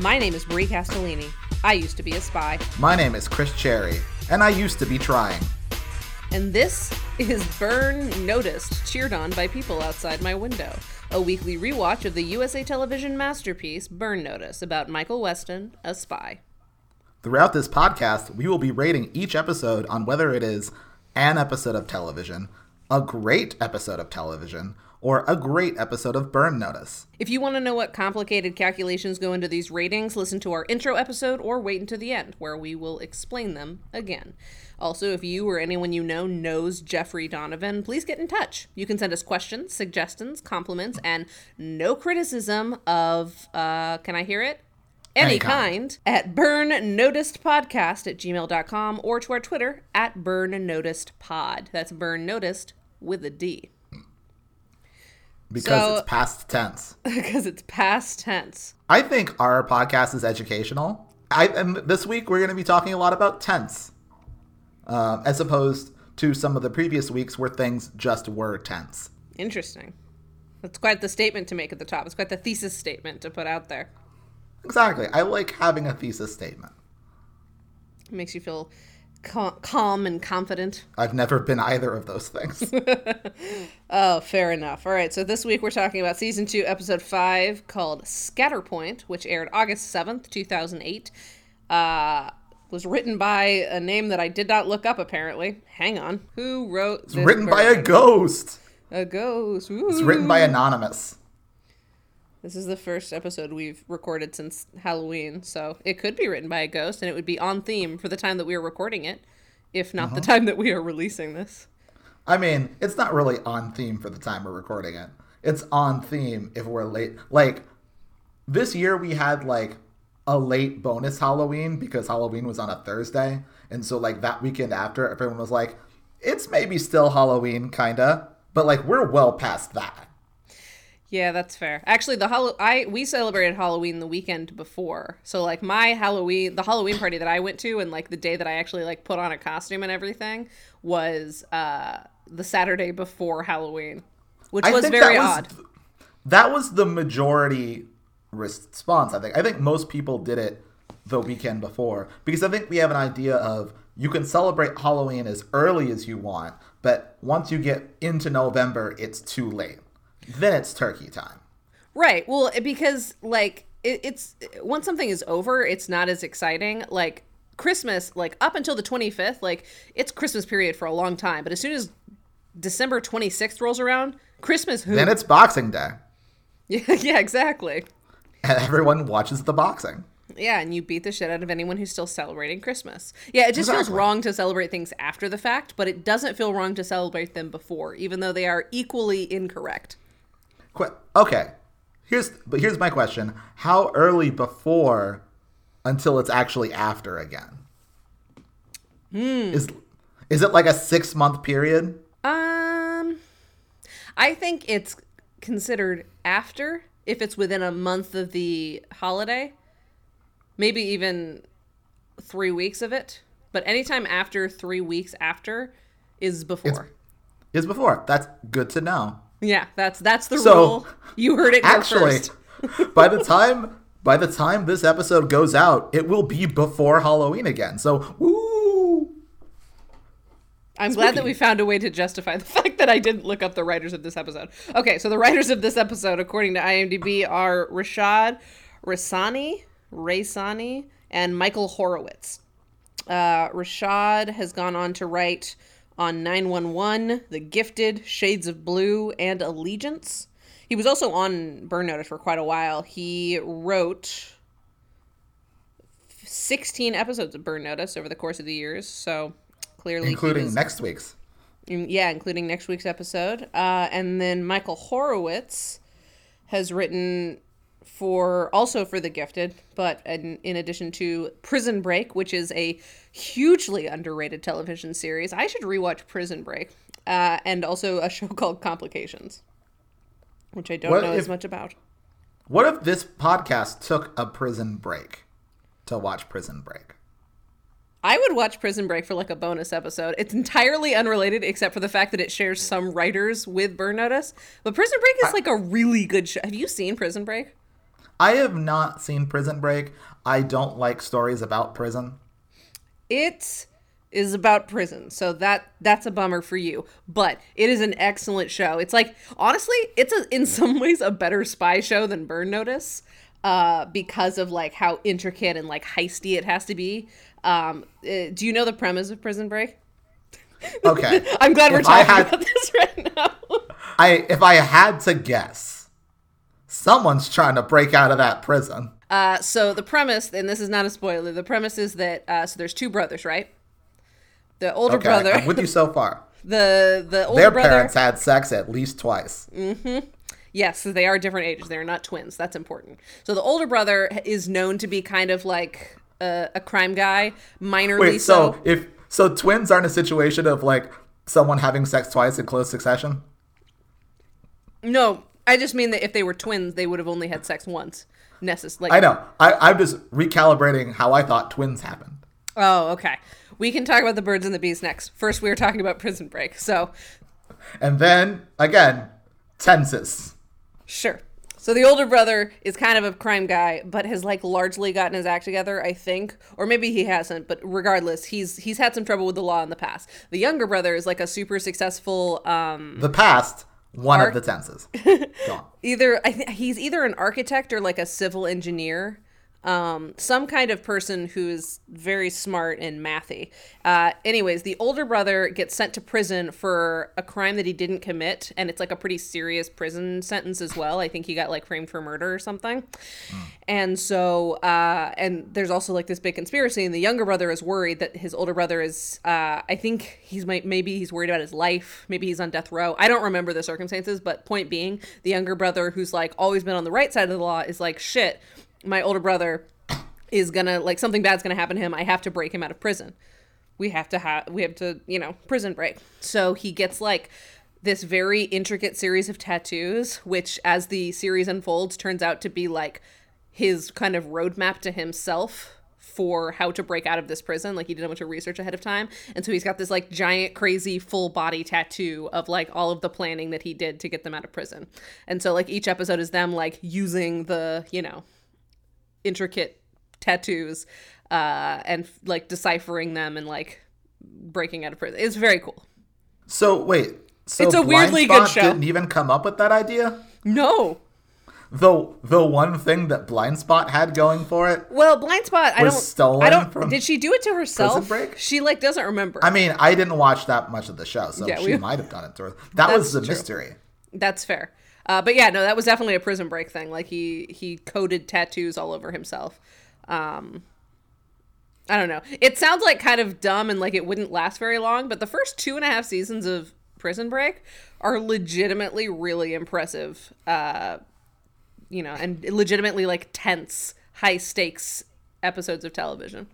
My name is Brie Castellini. I used to be a spy. My name is Chris Cherry, and I used to be trying. And this is Burn Noticed, cheered on by people outside my window. A weekly rewatch of the USA television masterpiece, Burn Notice, about Michael Westen, a spy. Throughout this podcast, we will be rating each episode on whether it is an episode of television, a great episode of television, or a great episode of Burn Notice. If you want to know what complicated calculations go into these ratings, listen to our intro episode or wait until the end, where we will explain them again. Also, if you or anyone you know knows Jeffrey Donovan, please get in touch. You can send us questions, suggestions, compliments, and no criticism of, can I hear it? Any kind at BurnNoticedPodcast@gmail.com or to our Twitter at BurnNoticedPod. That's Burn Noticed with a D. Because it's past tense. Because it's past tense. I think our podcast is educational. And this week we're going to be talking a lot about tense, as opposed to some of the previous weeks where things just were tense. Interesting. That's quite the statement to make at the top. It's quite the thesis statement to put out there. Exactly. I like having a thesis statement. It makes you feel calm and confident. I've never been either of those things. Oh, fair enough. All right. So this week we're talking about Season 2, Episode 5, called Scatterpoint, which aired August 7th, 2008. Was written by a name that I did not look up, apparently. Hang on. Who wrote this? It's written by a ghost. A ghost. Ooh. It's written by Anonymous. This is the first episode we've recorded since Halloween, so it could be written by a ghost, and it would be on theme for the time that we are recording it, if not the time that we are releasing this. I mean, it's not really on theme for the time we're recording it. It's on theme if we're late. Like, this year we had, like, a late bonus Halloween because Halloween was on a Thursday, and so, like, that weekend after, everyone was like, it's maybe still Halloween, kinda, but, like, we're well past that. Yeah, that's fair. Actually, we celebrated Halloween the weekend before. So like the Halloween party that I went to and like the day that I actually like put on a costume and everything was the Saturday before Halloween, which was very odd. That was the majority response, I think. I think most people did it the weekend before because I think we have an idea of you can celebrate Halloween as early as you want, but once you get into November, it's too late. Then it's turkey time. Right. Well, because, like, it's once something is over, it's not as exciting. Like, Christmas, like, up until the 25th, like, it's Christmas period for a long time. But as soon as December 26th rolls around, Christmas who? Then it's Boxing Day. Yeah, exactly. And everyone watches the boxing. Yeah, and you beat the shit out of anyone who's still celebrating Christmas. Yeah, it just feels wrong to celebrate things after the fact, but it doesn't feel wrong to celebrate them before, even though they are equally incorrect. Okay, here's my question. How early before until it's actually after again? Is it like a 6-month period? I think it's considered after if it's within a month of the holiday, maybe even 3 weeks of it. But anytime after 3 weeks after is before. Is before. That's good to know. Yeah, that's the rule. You heard it actually, first. by the time this episode goes out, it will be before Halloween again. So, woo! I'm glad that we found a way to justify the fact that I didn't look up the writers of this episode. Okay, so the writers of this episode, according to IMDb, are Reshad, Raysani, and Michael Horowitz. Reshad has gone on to write on 9-1-1, The Gifted, Shades of Blue, and Allegiance. He was also on Burn Notice for quite a while. He wrote 16 episodes of Burn Notice over the course of the years, so clearly including next week's episode. And then Michael Horowitz has written for The Gifted, but in addition to Prison Break, which is a hugely underrated television series. I should rewatch Prison Break, and also a show called Complications, which I don't know as much about. What if this podcast took a prison break to watch Prison Break? I would watch Prison Break for like a bonus episode. It's entirely unrelated except for the fact that it shares some writers with Burn Notice, but Prison Break is like a really good show. Have you seen Prison Break? I have not seen Prison Break. I don't like stories about prison. It is about prison, so that's a bummer for you. But it is an excellent show. It's like, honestly, it's in some ways a better spy show than Burn Notice, because of like how intricate and like heisty it has to be. Do you know the premise of Prison Break? Okay. I'm glad we're talking about this right now. If I had to guess, someone's trying to break out of that prison. So the premise, and this is not a spoiler, the premise is that so there's two brothers, right? The older brother. I'm with you so far. The older brother. Their parents had sex at least twice. Mm-hmm. Yes, so they are different ages. They are not twins. That's important. So the older brother is known to be kind of like a crime guy, minorly. Wait, so if twins aren't a situation of like someone having sex twice in close succession? No, I just mean that if they were twins, they would have only had sex once. Like, I know. I'm just recalibrating how I thought twins happened. Oh, okay. We can talk about the birds and the bees next. First, we were talking about Prison Break. So, and then again, tenses. Sure. So the older brother is kind of a crime guy, but has like largely gotten his act together, I think, or maybe he hasn't. But regardless, he's had some trouble with the law in the past. The younger brother is like a super successful. The past. One of the tenses. He's either an architect or like a civil engineer, some kind of person who is very smart and mathy. Anyways, the older brother gets sent to prison for a crime that he didn't commit, and it's like a pretty serious prison sentence as well. I think he got like framed for murder or something. Mm. And so, and there's also like this big conspiracy, and the younger brother is worried that his older brother is, I think maybe he's worried about his life. Maybe he's on death row. I don't remember the circumstances, but point being, the younger brother, who's like always been on the right side of the law, is like, shit, my older brother is gonna, like, something bad's gonna happen to him. I have to break him out of prison. We have to, you know, prison break. So he gets like this very intricate series of tattoos, which as the series unfolds turns out to be like his kind of roadmap to himself for how to break out of this prison. Like, he did a bunch of research ahead of time. And so he's got this like giant, crazy full body tattoo of like all of the planning that he did to get them out of prison. And so like each episode is them like using the, you know, intricate tattoos and like deciphering them and like breaking out of prison. It's very cool. So wait, so it's a weirdly good show. Didn't even come up with that idea? No. The one thing that Blind Spot had going for it. Well, Blind Spot, I don't. From did she do it to herself? Prison Break? She like doesn't remember. I mean, I didn't watch that much of the show, so yeah, she might have done it to her. That was the mystery. That's fair. But yeah, no, that was definitely a Prison Break thing. Like he coded tattoos all over himself. I don't know. It sounds like kind of dumb and like it wouldn't last very long, but the first 2.5 seasons of Prison Break are legitimately really impressive, you know, and legitimately like tense, high stakes episodes of television.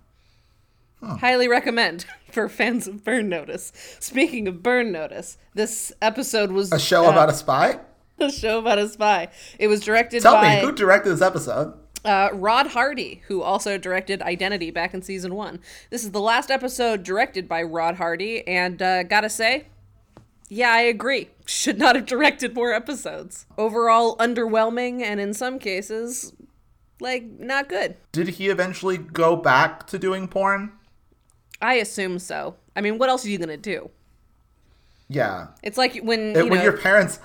Huh. Highly recommend for fans of Burn Notice. Speaking of Burn Notice, this episode was a show about a spy? A show about a spy. It was directed by... Tell me, who directed this episode? Rod Hardy, who also directed Identity back in season 1. This is the last episode directed by Rod Hardy, and gotta say, yeah, I agree. Should not have directed more episodes. Overall, underwhelming, and in some cases, like, not good. Did he eventually go back to doing porn? I assume so. I mean, what else are you gonna do? Yeah. It's like when your parents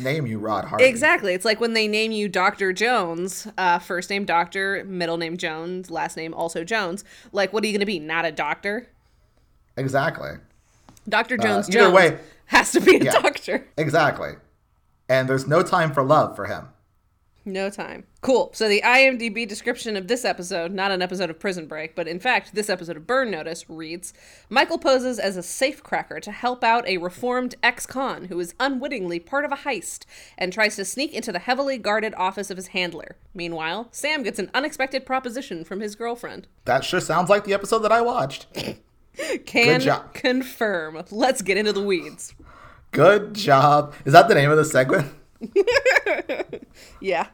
name you Rod Hardy. Exactly. It's like when they name you Dr. Jones, first name Doctor, middle name Jones, last name also Jones. Like, what are you going to be? Not a doctor? Exactly. Dr. Jones either Jones way, has to be a doctor. Exactly. And there's no time for love for him. No time. Cool. So the IMDb description of this episode, not an episode of Prison Break, but in fact, this episode of Burn Notice reads, Michael poses as a safecracker to help out a reformed ex-con who is unwittingly part of a heist and tries to sneak into the heavily guarded office of his handler. Meanwhile, Sam gets an unexpected proposition from his girlfriend. That sure sounds like the episode that I watched. Can confirm. Let's get into the weeds. Good job. Is that the name of the segment? Yeah.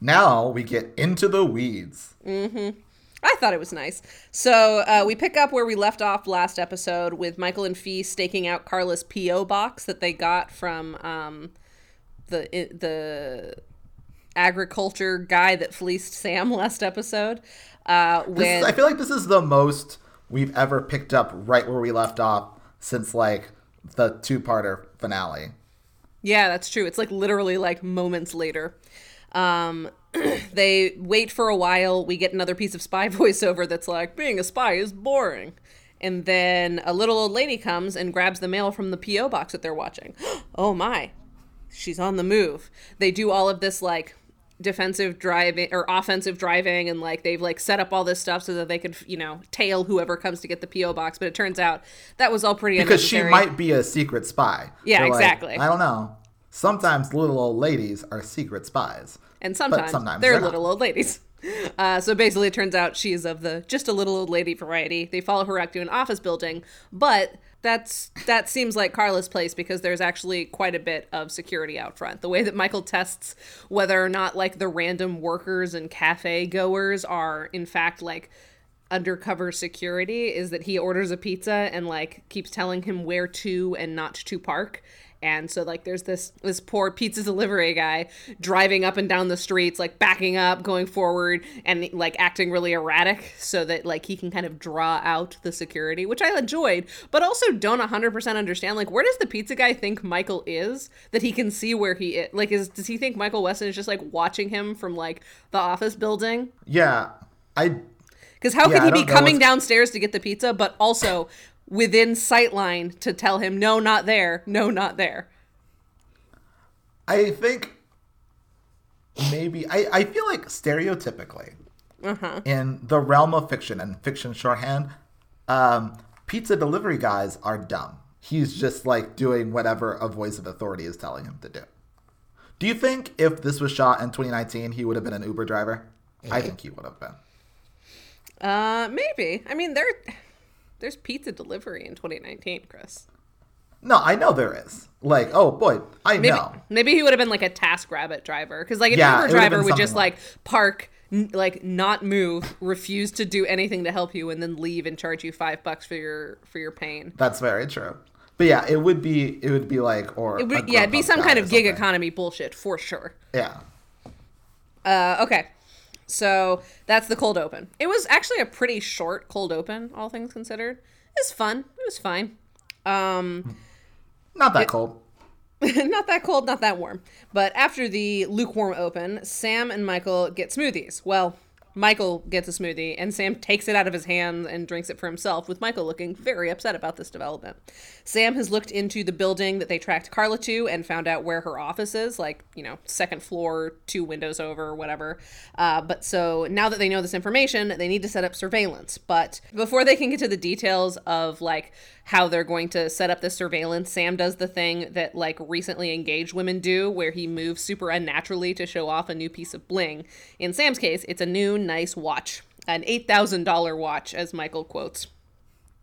Now we get into the weeds. Mm-hmm. I thought it was nice. So we pick up where we left off last episode with Michael and Fee staking out Carla's P.O. box that they got from the agriculture guy that fleeced Sam last episode. I feel like this is the most we've ever picked up right where we left off since, like, the two-parter finale. Yeah, that's true. It's, like, literally, like, moments later. They wait for a while. We get another piece of spy voiceover that's like, being a spy is boring. And then a little old lady comes and grabs the mail from the P.O. box that they're watching. Oh, my. She's on the move. They do all of this, like, defensive driving or offensive driving, and like they've like set up all this stuff so that they could, you know, tail whoever comes to get the P.O. box. But it turns out that was all pretty because she might be a secret spy. Yeah, they're exactly. Like, I don't know. Sometimes little old ladies are secret spies, and sometimes they're little old ladies. So basically, it turns out she is of the just a little old lady variety. They follow her up to an office building, but that seems like Carla's place because there's actually quite a bit of security out front. The way that Michael tests whether or not like the random workers and cafe goers are in fact like undercover security is that he orders a pizza and like keeps telling him where to and not to park. And so, like, there's this poor pizza delivery guy driving up and down the streets, like, backing up, going forward, and, like, acting really erratic so that, like, he can kind of draw out the security, which I enjoyed, but also don't 100% understand, like, where does the pizza guy think Michael is that he can see where he is? Like, does he think Michael Weston is just, like, watching him from, like, the office building? Yeah, because how could he be coming downstairs to get the pizza, but also... within sightline to tell him, no, not there, no, not there. I think maybe, I feel like stereotypically in the realm of fiction and fiction shorthand, pizza delivery guys are dumb. He's just like doing whatever a voice of authority is telling him to do. Do you think if this was shot in 2019, he would have been an Uber driver? I think he would have been. Maybe. I mean, There's pizza delivery in 2019, Chris. No, I know there is. Like, oh, boy, I know. Maybe he would have been, like, a TaskRabbit driver. Because, like, an Uber driver would just, like, park, like, not move, refuse to do anything to help you, and then leave and charge you $5 for your pain. That's very true. But, yeah, it would be like, or... It'd be some kind of gig economy bullshit, for sure. Yeah. Okay. So that's the cold open. It was actually a pretty short cold open, all things considered. It was fun. It was fine. Not that cold. Not that cold, not that warm. But after the lukewarm open, Sam and Michael get smoothies. Well, Michael gets a smoothie, and Sam takes it out of his hand and drinks it for himself, with Michael looking very upset about this development. Sam has looked into the building that they tracked Carla to and found out where her office is, like, you know, second floor, 2 windows over, whatever. But so now that they know this information, they need to set up surveillance. But before they can get to the details of, like, how they're going to set up this surveillance, Sam does the thing that, like, recently engaged women do, where he moves super unnaturally to show off a new piece of bling. In Sam's case, it's a new, nice watch, an $8,000 watch, as Michael quotes.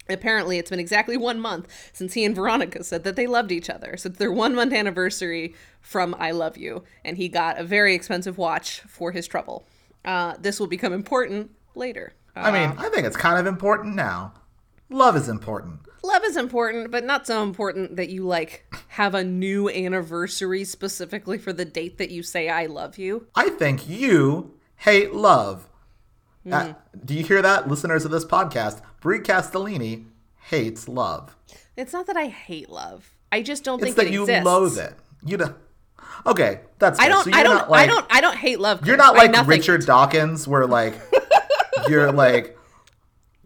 Apparently, it's been exactly 1 month since he and Veronica said that they loved each other, since their 1 month anniversary from I Love You, and he got a very expensive watch for his trouble. This will become important later. I mean, I think it's kind of important now. Love is important. Love is important, but not so important that you, like, have a new anniversary specifically for the date that you say I love you. I think you hate love. Do you hear that, listeners of this podcast? Brie Castellini hates love. It's not that I hate love. I just don't think it exists. It's that you loathe it. You don't. Okay, that's fair. I don't hate love. Chris. You're not like Richard Dawkins where, like, you're, like...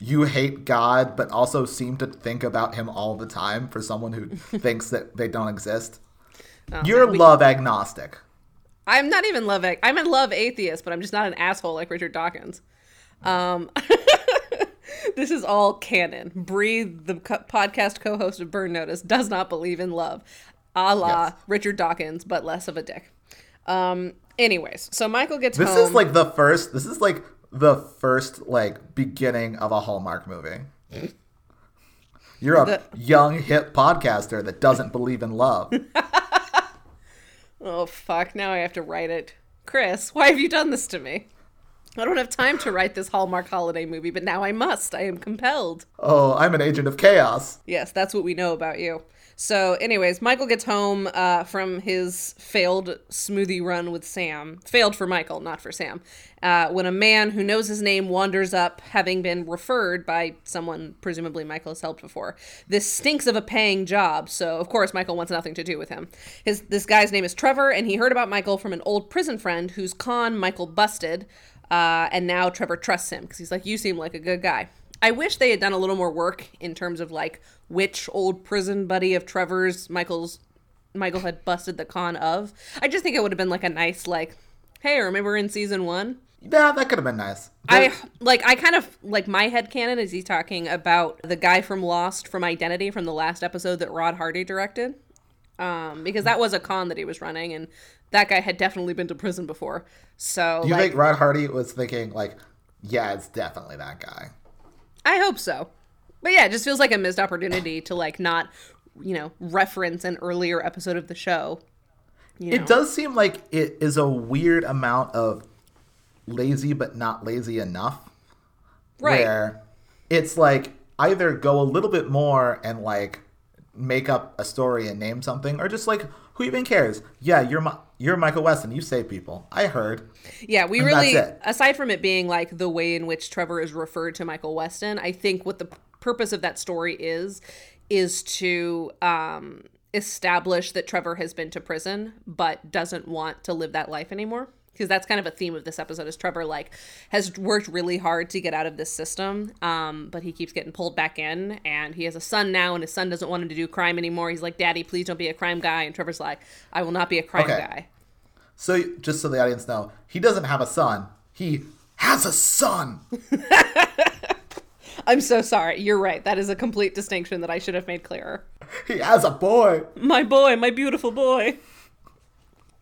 you hate God, but also seem to think about him all the time for someone who thinks that they don't exist. Oh, You're love agnostic. I'm not even love agnostic. I'm a love atheist, but I'm just not an asshole like Richard Dawkins. This is all canon. Bree, the podcast co-host of Burn Notice, does not believe in love. A la Richard Dawkins, but less of a dick. Anyways, so Michael gets home. This is like the first, like, beginning of a Hallmark movie. You're a young, hip podcaster that doesn't believe in love. Oh, fuck. Now I have to write it. Chris, why have you done this to me? I don't have time to write this Hallmark holiday movie, but now I must. I am compelled. Oh, I'm an agent of chaos. Yes, that's what we know about you. So anyways, Michael gets home from his failed smoothie run with Sam. Failed for Michael, not for Sam. When a man who knows his name wanders up, having been referred by someone presumably Michael has helped before. This stinks of a paying job, so of course Michael wants nothing to do with him. This guy's name is Trevor, and he heard about Michael from an old prison friend whose con Michael busted, and now Trevor trusts him because he's like, you seem like a good guy. I wish they had done a little more work in terms of like which old prison buddy of Trevor's Michael had busted the con of. I just think it would have been like a nice like, hey, remember in season one? Yeah, that could have been nice. I kind of my headcanon is he's talking about the guy from Lost from Identity from the last episode that Rod Hardy directed. Because that was a con that he was running and that guy had definitely been to prison before. So do you think Rod Hardy was thinking like, yeah, it's definitely that guy? I hope so. But yeah, it just feels like a missed opportunity to like not, you know, reference an earlier episode of the show. You know? It does seem like it is a weird amount of lazy but not lazy enough. Right. Where it's like either go a little bit more and like make up a story and name something, or just like who even cares? Yeah, you're Michael Westen. You save people. I heard. Yeah, we really, aside from it being like the way in which Trevor is referred to Michael Westen, I think what the purpose of that story is to establish that Trevor has been to prison but doesn't want to live that life anymore. Because that's kind of a theme of this episode is Trevor, like, has worked really hard to get out of this system, but he keeps getting pulled back in, and he has a son now, and his son doesn't want him to do crime anymore. He's like, Daddy, please don't be a crime guy, and Trevor's like, I will not be a crime guy. So, just so the audience know, he doesn't have a son. He has a son! I'm so sorry. You're right. That is a complete distinction that I should have made clearer. He has a boy! My boy, my beautiful boy!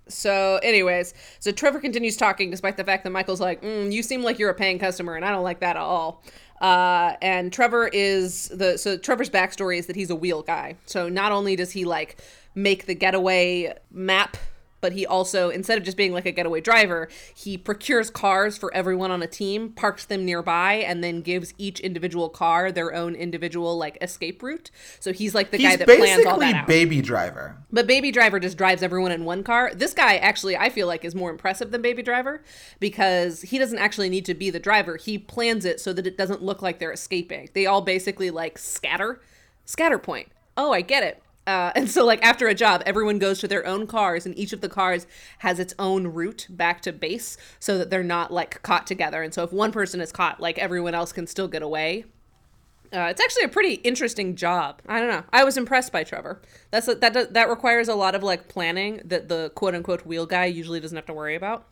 So anyways, so Trevor continues talking despite the fact that Michael's like, you seem like you're a paying customer and I don't like that at all. And Trevor's backstory is that he's a wheel guy. So not only does he like make the getaway map, but he also, instead of just being like a getaway driver, he procures cars for everyone on a team, parks them nearby, and then gives each individual car their own individual like escape route. So he's like the guy that plans all that out. He's basically Baby Driver. But Baby Driver just drives everyone in one car. This guy actually, I feel like, is more impressive than Baby Driver because he doesn't actually need to be the driver. He plans it so that it doesn't look like they're escaping. They all basically like Scatterpoint. Oh, I get it. And so, like, after a job, everyone goes to their own cars, and each of the cars has its own route back to base so that they're not, like, caught together. And so if one person is caught, like, everyone else can still get away. It's actually a pretty interesting job. I don't know. I was impressed by Trevor. That requires a lot of, like, planning that the quote-unquote wheel guy usually doesn't have to worry about.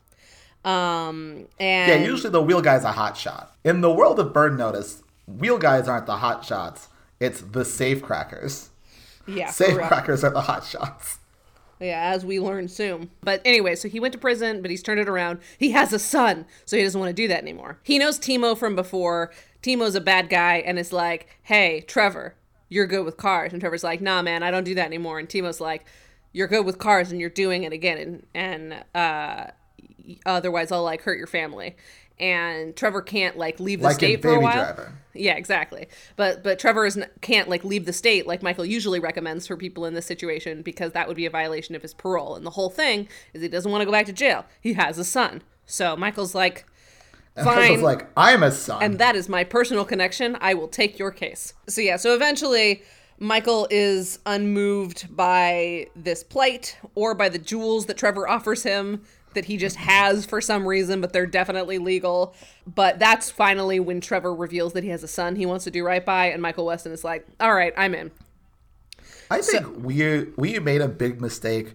And yeah, usually the wheel guy's a hot shot. In the world of Burn Notice, wheel guys aren't the hot shots. It's the safecrackers. Yeah, safecrackers are the hot shots. Yeah, as we learn soon. But anyway, so he went to prison, but he's turned it around. He has a son, so he doesn't want to do that anymore. He knows Timo from before. Timo's a bad guy, and it's like, hey, Trevor, you're good with cars. And Trevor's like, nah, man, I don't do that anymore. And Timo's like, you're good with cars, and you're doing it again, and otherwise I'll, like, hurt your family. And Trevor can't, like, leave the state for a while. Like in Baby Driver. Yeah, exactly. But Trevor can't, like, leave the state like Michael usually recommends for people in this situation because that would be a violation of his parole. And the whole thing is he doesn't want to go back to jail. He has a son. So Michael's like, fine. Michael's like, I'm a son. And that is my personal connection. I will take your case. So, yeah. So eventually Michael is unmoved by this plight or by the jewels that Trevor offers him that he just has for some reason, but they're definitely legal. But that's finally when Trevor reveals that he has a son he wants to do right by, and Michael Westen is like, all right, I'm in. I think we made a big mistake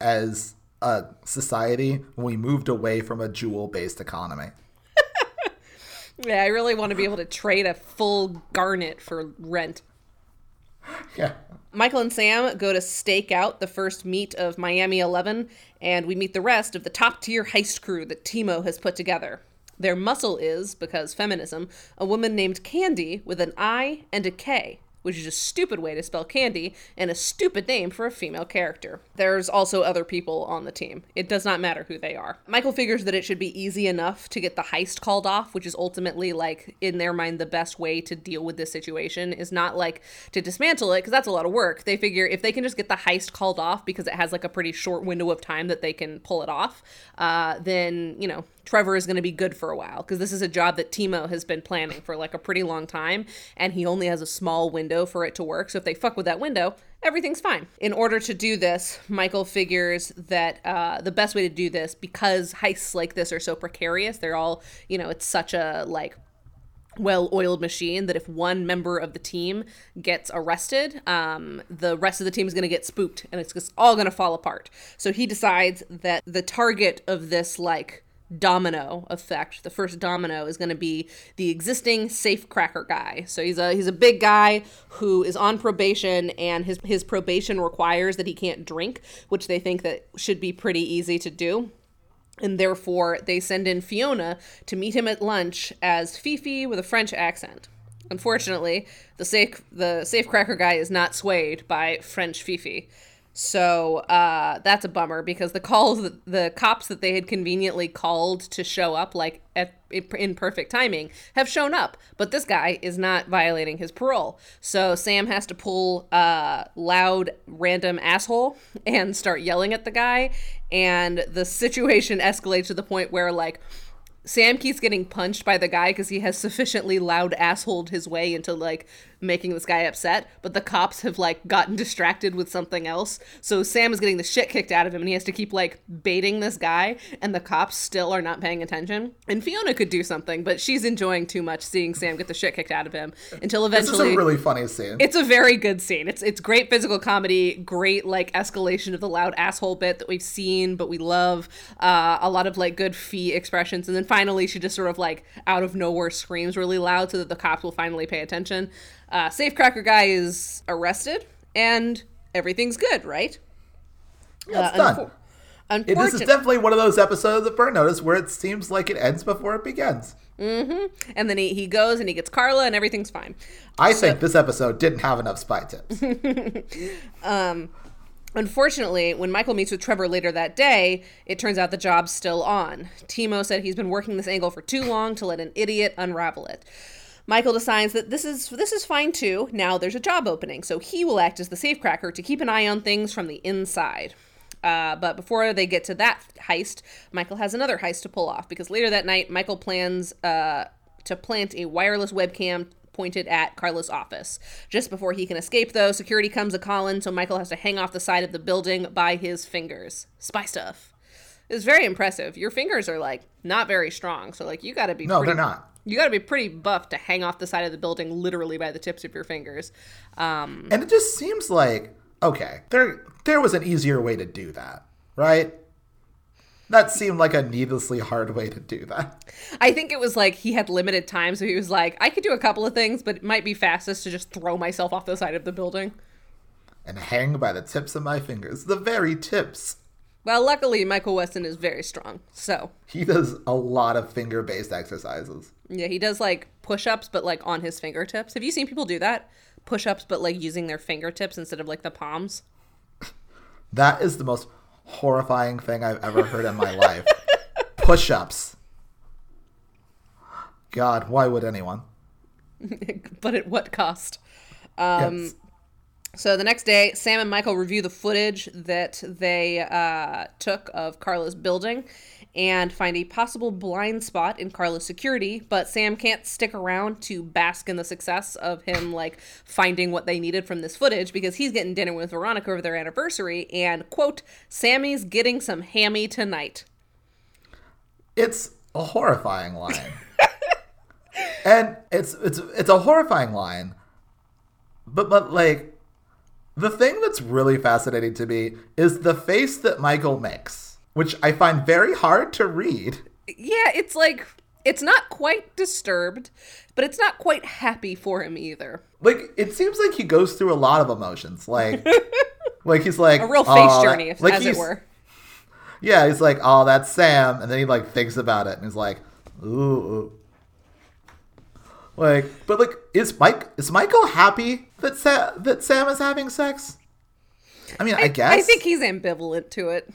as a society when we moved away from a jewel-based economy. Yeah, I really want to be able to trade a full garnet for rent. Yeah. Michael and Sam go to stake out the first meet of Miami 11, and we meet the rest of the top-tier heist crew that Timo has put together. Their muscle is, because feminism, a woman named Candy with an I and a K, which is a stupid way to spell Candy and a stupid name for a female character. There's also other people on the team. It does not matter who they are. Michael figures that it should be easy enough to get the heist called off, which is ultimately, like, in their mind, the best way to deal with this situation is not, like, to dismantle it, because that's a lot of work. They figure if they can just get the heist called off because it has, like, a pretty short window of time that they can pull it off, then, you know, Trevor is going to be good for a while, because this is a job that Timo has been planning for, like, a pretty long time, and he only has a small window for it to work. So if they fuck with that window, everything's fine. In order to do this, Michael figures that the best way to do this, because heists like this are so precarious, they're all, you know, it's such a, like, well-oiled machine that if one member of the team gets arrested, the rest of the team is going to get spooked, and it's just all going to fall apart. So he decides that the target of this, like, domino effect, the first domino, is going to be the existing safecracker guy. So he's a big guy who is on probation, and his probation requires that he can't drink, which they think that should be pretty easy to do. And therefore, they send in Fiona to meet him at lunch as Fifi with a French accent. Unfortunately, the safecracker guy is not swayed by French Fifi. So that's a bummer, because the cops that they had conveniently called to show up, like, in perfect timing, have shown up. But this guy is not violating his parole. So Sam has to pull a loud, random asshole and start yelling at the guy. And the situation escalates to the point where, like, Sam keeps getting punched by the guy because he has sufficiently loud assholed his way into, like, making this guy upset, but the cops have, like, gotten distracted with something else. So Sam is getting the shit kicked out of him, and he has to keep, like, baiting this guy, and the cops still are not paying attention. And Fiona could do something, but she's enjoying too much seeing Sam get the shit kicked out of him until eventually... This is a really funny scene. It's a very good scene. It's great physical comedy, great, like, escalation of the loud asshole bit that we've seen, but we love a lot of, like, good fee expressions. And then finally, she just sort of, like, out of nowhere screams really loud so that the cops will finally pay attention. Safecracker guy is arrested, and everything's good, right? Yeah, it's done. This is definitely one of those episodes of Burn Notice where it seems like it ends before it begins. Mm-hmm. And then he goes and he gets Carla, and everything's fine. I think this episode didn't have enough spy tips. Unfortunately, when Michael meets with Trevor later that day, it turns out the job's still on. Timo said he's been working this angle for too long to let an idiot unravel it. Michael decides that this is fine too. Now there's a job opening, so he will act as the safecracker to keep an eye on things from the inside. But before they get to that heist, Michael has another heist to pull off, because later that night, Michael plans to plant a wireless webcam pointed at Carla's office. Just before he can escape, though, security comes a-calling, so Michael has to hang off the side of the building by his fingers. Spy stuff. It's very impressive. Your fingers are, like, not very strong, so, like, you gotta be they're not. You gotta be pretty buff to hang off the side of the building literally by the tips of your fingers. And it just seems like, okay, there was an easier way to do that, right? That seemed like a needlessly hard way to do that. I think it was like he had limited time, so he was like, I could do a couple of things, but it might be fastest to just throw myself off the side of the building. And hang by the tips of my fingers. The very tips. Well, luckily, Michael Westen is very strong, so. He does a lot of finger-based exercises. Yeah, he does, like, push-ups, but, like, on his fingertips. Have you seen people do that? Push-ups, but, like, using their fingertips instead of, like, the palms? That is the most horrifying thing I've ever heard in my life. Push-ups. God, why would anyone? But at what cost? Yes. So the next day, Sam and Michael review the footage that they took of Carla's building and find a possible blind spot in Carla's security, but Sam can't stick around to bask in the success of him, like, finding what they needed from this footage, because he's getting dinner with Veronica over their anniversary, and, quote, Sammy's getting some hammy tonight. It's a horrifying line. And it's a horrifying line, but like... The thing that's really fascinating to me is the face that Michael makes, which I find very hard to read. Yeah, it's like, it's not quite disturbed, but it's not quite happy for him either. Like, it seems like he goes through a lot of emotions. Like, like he's like... A real face journey, as it were. Yeah, he's like, oh, that's Sam. And then he, like, thinks about it and he's like, ooh. But is Michael happy that Sam is having sex? I mean, I guess. I think he's ambivalent to it.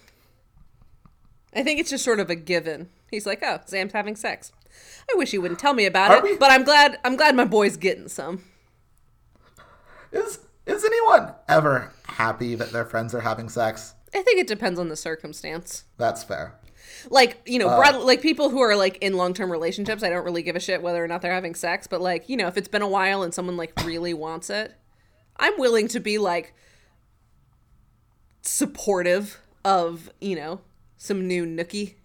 I think it's just sort of a given. He's like, oh, Sam's having sex. I wish he wouldn't tell me about it, but I'm glad my boy's getting some. Is anyone ever happy that their friends are having sex? I think it depends on the circumstance. That's fair. Like, you know, broadly, like people who are like in long-term relationships, I don't really give a shit whether or not they're having sex, but like, you know, if it's been a while and someone like really wants it, I'm willing to be like supportive of, you know, some new nookie.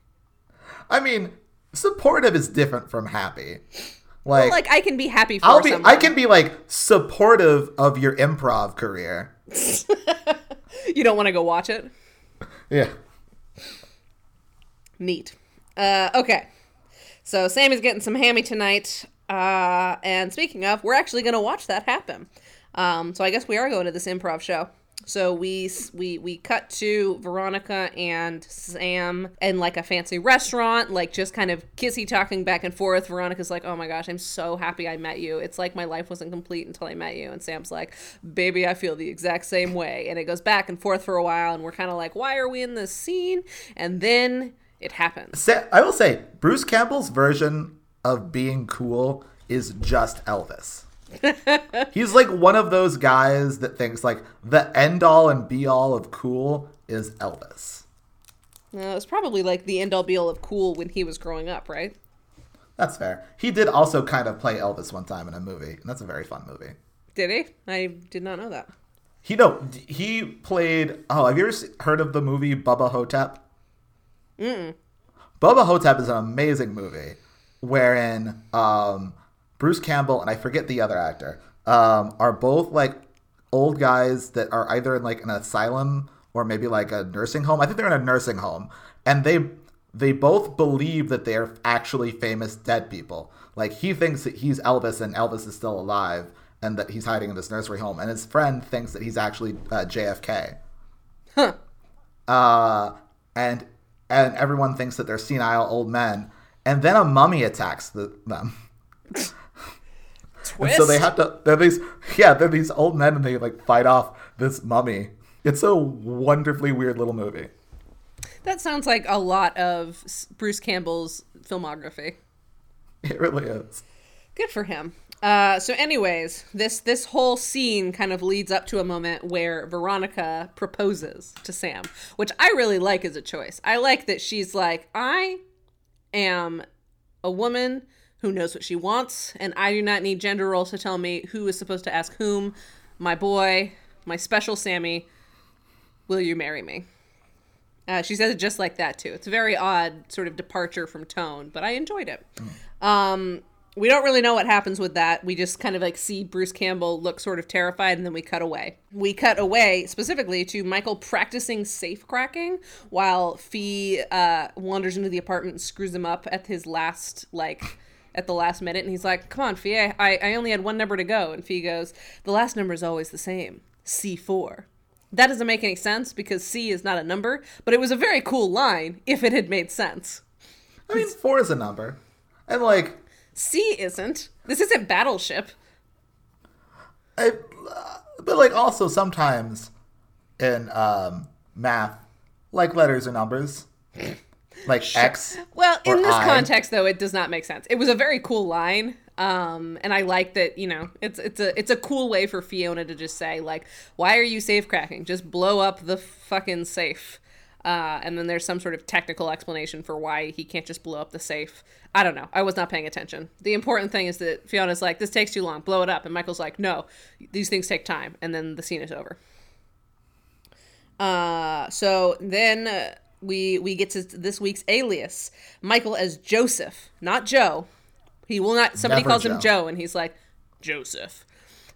I mean, supportive is different from happy. Like, well, like I can be happy for someone. I can be like supportive of your improv career. You don't want to go watch it? Yeah. Neat. Okay. So Sammy's getting some hammy tonight. And speaking of, we're actually going to watch that happen. So I guess we are going to this improv show. So we cut to Veronica and Sam in like a fancy restaurant, like just kind of kissy talking back and forth. Veronica's like, oh my gosh, I'm so happy I met you. It's like my life wasn't complete until I met you. And Sam's like, baby, I feel the exact same way. And it goes back and forth for a while. And we're kind of like, why are we in this scene? And then it happens. I will say Bruce Campbell's version of being cool is just Elvis. He's like one of those guys that thinks like the end all and be all of cool is Elvis. It was probably like the end all be all of cool when he was growing up, right? That's fair. He did also kind of play Elvis one time in a movie, and that's a very fun movie. Did he? I did not know that. He played. Oh, have you ever heard of the movie Bubba Hotep? Mm. Bubba Hotep is an amazing movie, wherein Bruce Campbell, and I forget the other actor, are both like old guys that are either in like an asylum or maybe like a nursing home. I think they're in a nursing home. And they both believe that they are actually famous dead people. Like he thinks that he's Elvis and Elvis is still alive and that he's hiding in this nursery home. And his friend thinks that he's actually JFK. Huh. And everyone thinks that they're senile old men. And then a mummy attacks them. Twist. And so they have to. They're these old men, and they like fight off this mummy. It's a wonderfully weird little movie. That sounds like a lot of Bruce Campbell's filmography. It really is. Good for him. So, anyways, this whole scene kind of leads up to a moment where Veronica proposes to Sam, which I really like as a choice. I like that she's like, I am a woman who knows what she wants, and I do not need gender roles to tell me who is supposed to ask whom. My boy, my special Sammy, will you marry me? She says it just like that, too. It's a very odd sort of departure from tone, but I enjoyed it. Mm. We don't really know what happens with that. We just kind of like see Bruce Campbell look sort of terrified, and then we cut away. We cut away specifically to Michael practicing safe cracking while Fee wanders into the apartment and screws him up at the last minute, and he's like, come on, Fee, I only had one number to go. And Fee goes, the last number is always the same, C4. That doesn't make any sense because C is not a number, but it was a very cool line if it had made sense. I mean, 4 is a number. And, like... C isn't. This isn't Battleship. But, like, also sometimes in math, like, letters are numbers. Like sure. X. Well, in this context, though, it does not make sense. It was a very cool line, and I like that. You know, it's a cool way for Fiona to just say like, "Why are you safe cracking? Just blow up the fucking safe." And then there's some sort of technical explanation for why he can't just blow up the safe. I don't know. I was not paying attention. The important thing is that Fiona's like, "This takes too long. Blow it up." And Michael's like, "No, these things take time." And then the scene is over. So then. We get to this week's alias, Michael as Joseph, not Joe. He will not. Somebody calls him Joe, and he's like Joseph.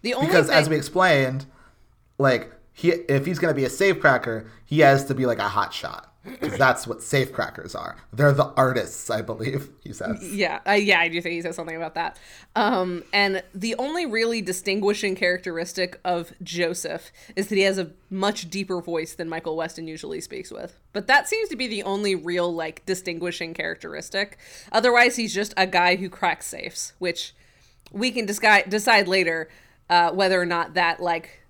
As we explained, like if he's going to be a safecracker, he has to be like a hot shot. That's what safecrackers are. They're the artists, I believe he says. Yeah, I do think he says something about that. And the only really distinguishing characteristic of Joseph is that he has a much deeper voice than Michael Westen usually speaks with. But that seems to be the only real, like, distinguishing characteristic. Otherwise, he's just a guy who cracks safes, which we can decide later whether or not that, like,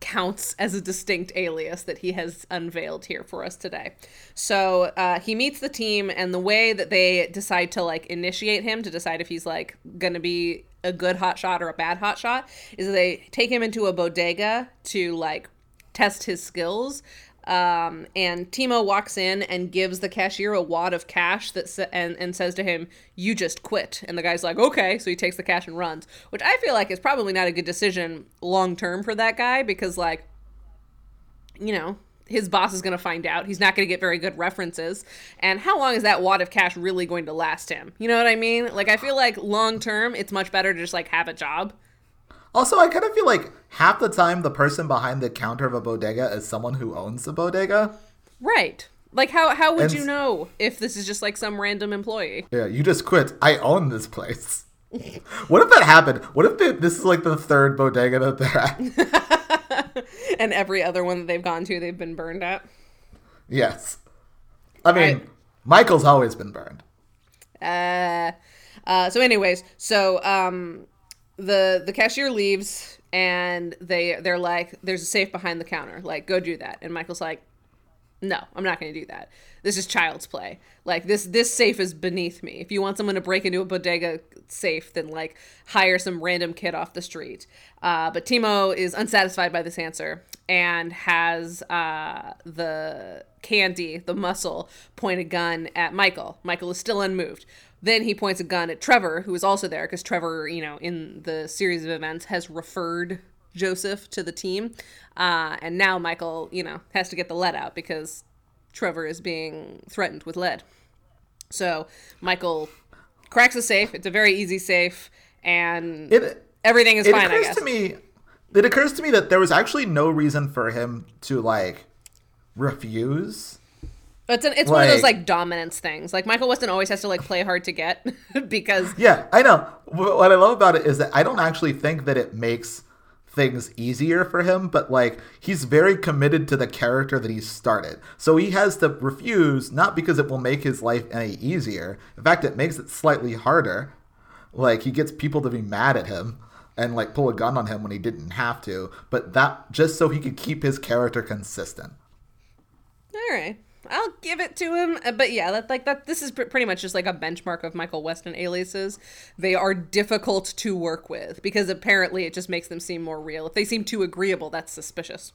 counts as a distinct alias that he has unveiled here for us today. So he meets the team, and the way that they decide to, like, initiate him to decide if he's, like, gonna be a good hotshot or a bad hotshot is they take him into a bodega to, like, test his skills. And Timo walks in and gives the cashier a wad of cash that and says to him, "You just quit." And the guy's like, "Okay." So he takes the cash and runs, which I feel like is probably not a good decision long term for that guy because, like, you know, his boss is going to find out. He's not going to get very good references. And how long is that wad of cash really going to last him? You know what I mean? Like, I feel like long term, it's much better to just, like, have a job. Also, I kind of feel like half the time the person behind the counter of a bodega is someone who owns the bodega. Right. Like, how would you know if this is just, like, some random employee? Yeah, you just quit. I own this place. What if that happened? What if this is, like, the third bodega that they're at? And every other one that they've gone to, they've been burned at. Yes. I mean, Michael's always been burned. So the cashier leaves, and they're like, there's a safe behind the counter. Like, go do that. And Michael's like, no, I'm not going to do that. This is child's play. Like, this safe is beneath me. If you want someone to break into a bodega safe, then, like, hire some random kid off the street. But Timo is unsatisfied by this answer and has the Candy, the muscle, point a gun at Michael. Michael is still unmoved. Then he points a gun at Trevor, who is also there, because Trevor, you know, in the series of events, has referred Joseph to the team. And now Michael, you know, has to get the lead out because Trevor is being threatened with lead. So Michael cracks the safe. It's a very easy safe, and everything is fine, I guess. It occurs to me that there was actually no reason for him to, like, refuse. It's like, one of those, like, dominance things. Like, Michael Westen always has to, like, play hard to get because... Yeah, I know. What I love about it is that I don't actually think that it makes things easier for him, but, like, he's very committed to the character that he started. So he has to refuse, not because it will make his life any easier. In fact, it makes it slightly harder. Like, he gets people to be mad at him and, like, pull a gun on him when he didn't have to, but that just so he could keep his character consistent. All right. I'll give it to him, but yeah, this is pretty much just, like, a benchmark of Michael Westen aliases. They are difficult to work with because apparently it just makes them seem more real. If they seem too agreeable, that's suspicious.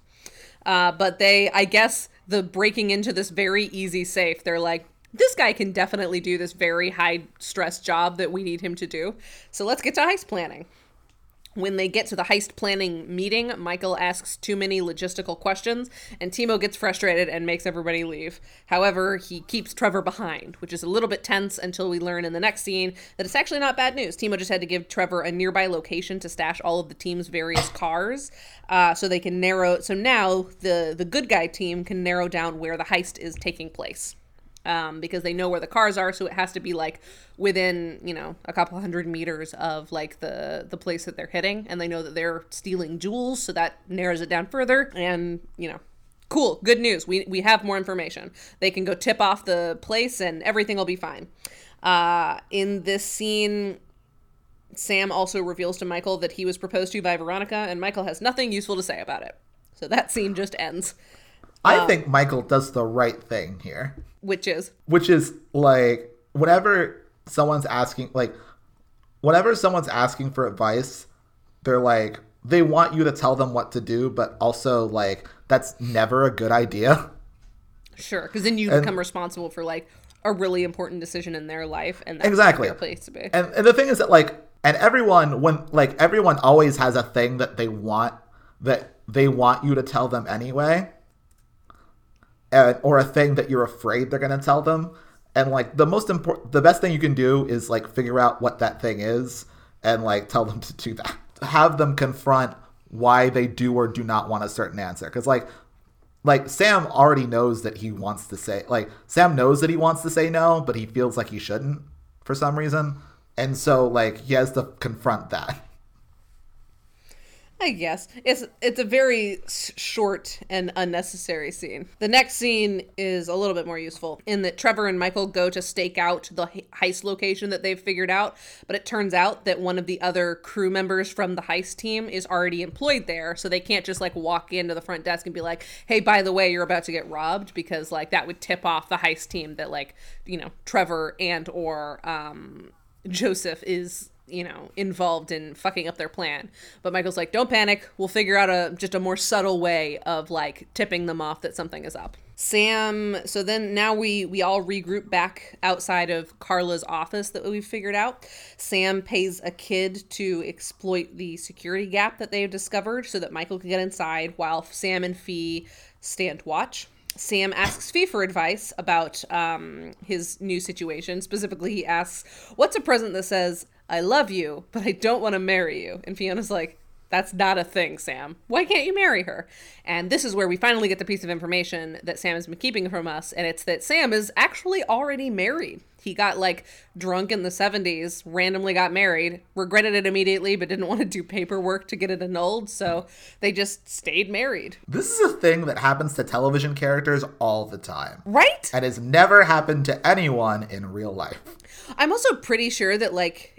But I guess, the breaking into this very easy safe, they're like, this guy can definitely do this very high stress job that we need him to do. So let's get to heist planning. When they get to the heist planning meeting, Michael asks too many logistical questions, and Timo gets frustrated and makes everybody leave. However, he keeps Trevor behind, which is a little bit tense until we learn in the next scene that it's actually not bad news. Timo just had to give Trevor a nearby location to stash all of the team's various cars, so they can narrow... So now the good guy team can narrow down where the heist is taking place. Because they know where the cars are, so it has to be, like, within, you know, a couple hundred meters of, like, the place that they're hitting, and they know that they're stealing jewels, so that narrows it down further, and, you know, cool, good news, we have more information. They can go tip off the place, and everything will be fine. In this scene, Sam also reveals to Michael that he was proposed to by Veronica, and Michael has nothing useful to say about it. So that scene just ends. I think Michael does the right thing here. Which is, like, whenever someone's asking for advice, they're like, they want you to tell them what to do, but also, like, that's never a good idea. Sure, because then you become responsible for, like, a really important decision in their life, and that's exactly not a place to be. And the thing is that, like, and everyone, when, like, everyone always has a thing that they want you to tell them anyway. Or a thing that you're afraid they're going to tell them. And, like, the best thing you can do is, like, figure out what that thing is and, like, tell them to do that. Have them confront why they do or do not want a certain answer. Because, like Sam already knows that he wants to say... Like, Sam knows that he wants to say no, but he feels like he shouldn't for some reason. And so, like, he has to confront that. I guess. It's a very short and unnecessary scene. The next scene is a little bit more useful in that Trevor and Michael go to stake out the heist location that they've figured out, but it turns out that one of the other crew members from the heist team is already employed there, so they can't just, like, walk into the front desk and be like, hey, by the way, you're about to get robbed, because, like, that would tip off the heist team that, like, you know, Trevor and or Joseph is... you know, involved in fucking up their plan. But Michael's like, don't panic. We'll figure out a more subtle way of, like, tipping them off that something is up. Sam, so then now we all regroup back outside of Carla's office that we've figured out. Sam pays a kid to exploit the security gap that they've discovered so that Michael can get inside while Sam and Fee stand watch. Sam asks Fee for advice about his new situation. Specifically, he asks, what's a present that says, I love you, but I don't want to marry you? And Fiona's like, that's not a thing, Sam. Why can't you marry her? And this is where we finally get the piece of information that Sam has been keeping from us, and it's that Sam is actually already married. He got, like, drunk in the 70s, randomly got married, regretted it immediately, but didn't want to do paperwork to get it annulled, so they just stayed married. This is a thing that happens to television characters all the time. Right? And has never happened to anyone in real life. I'm also pretty sure that, like,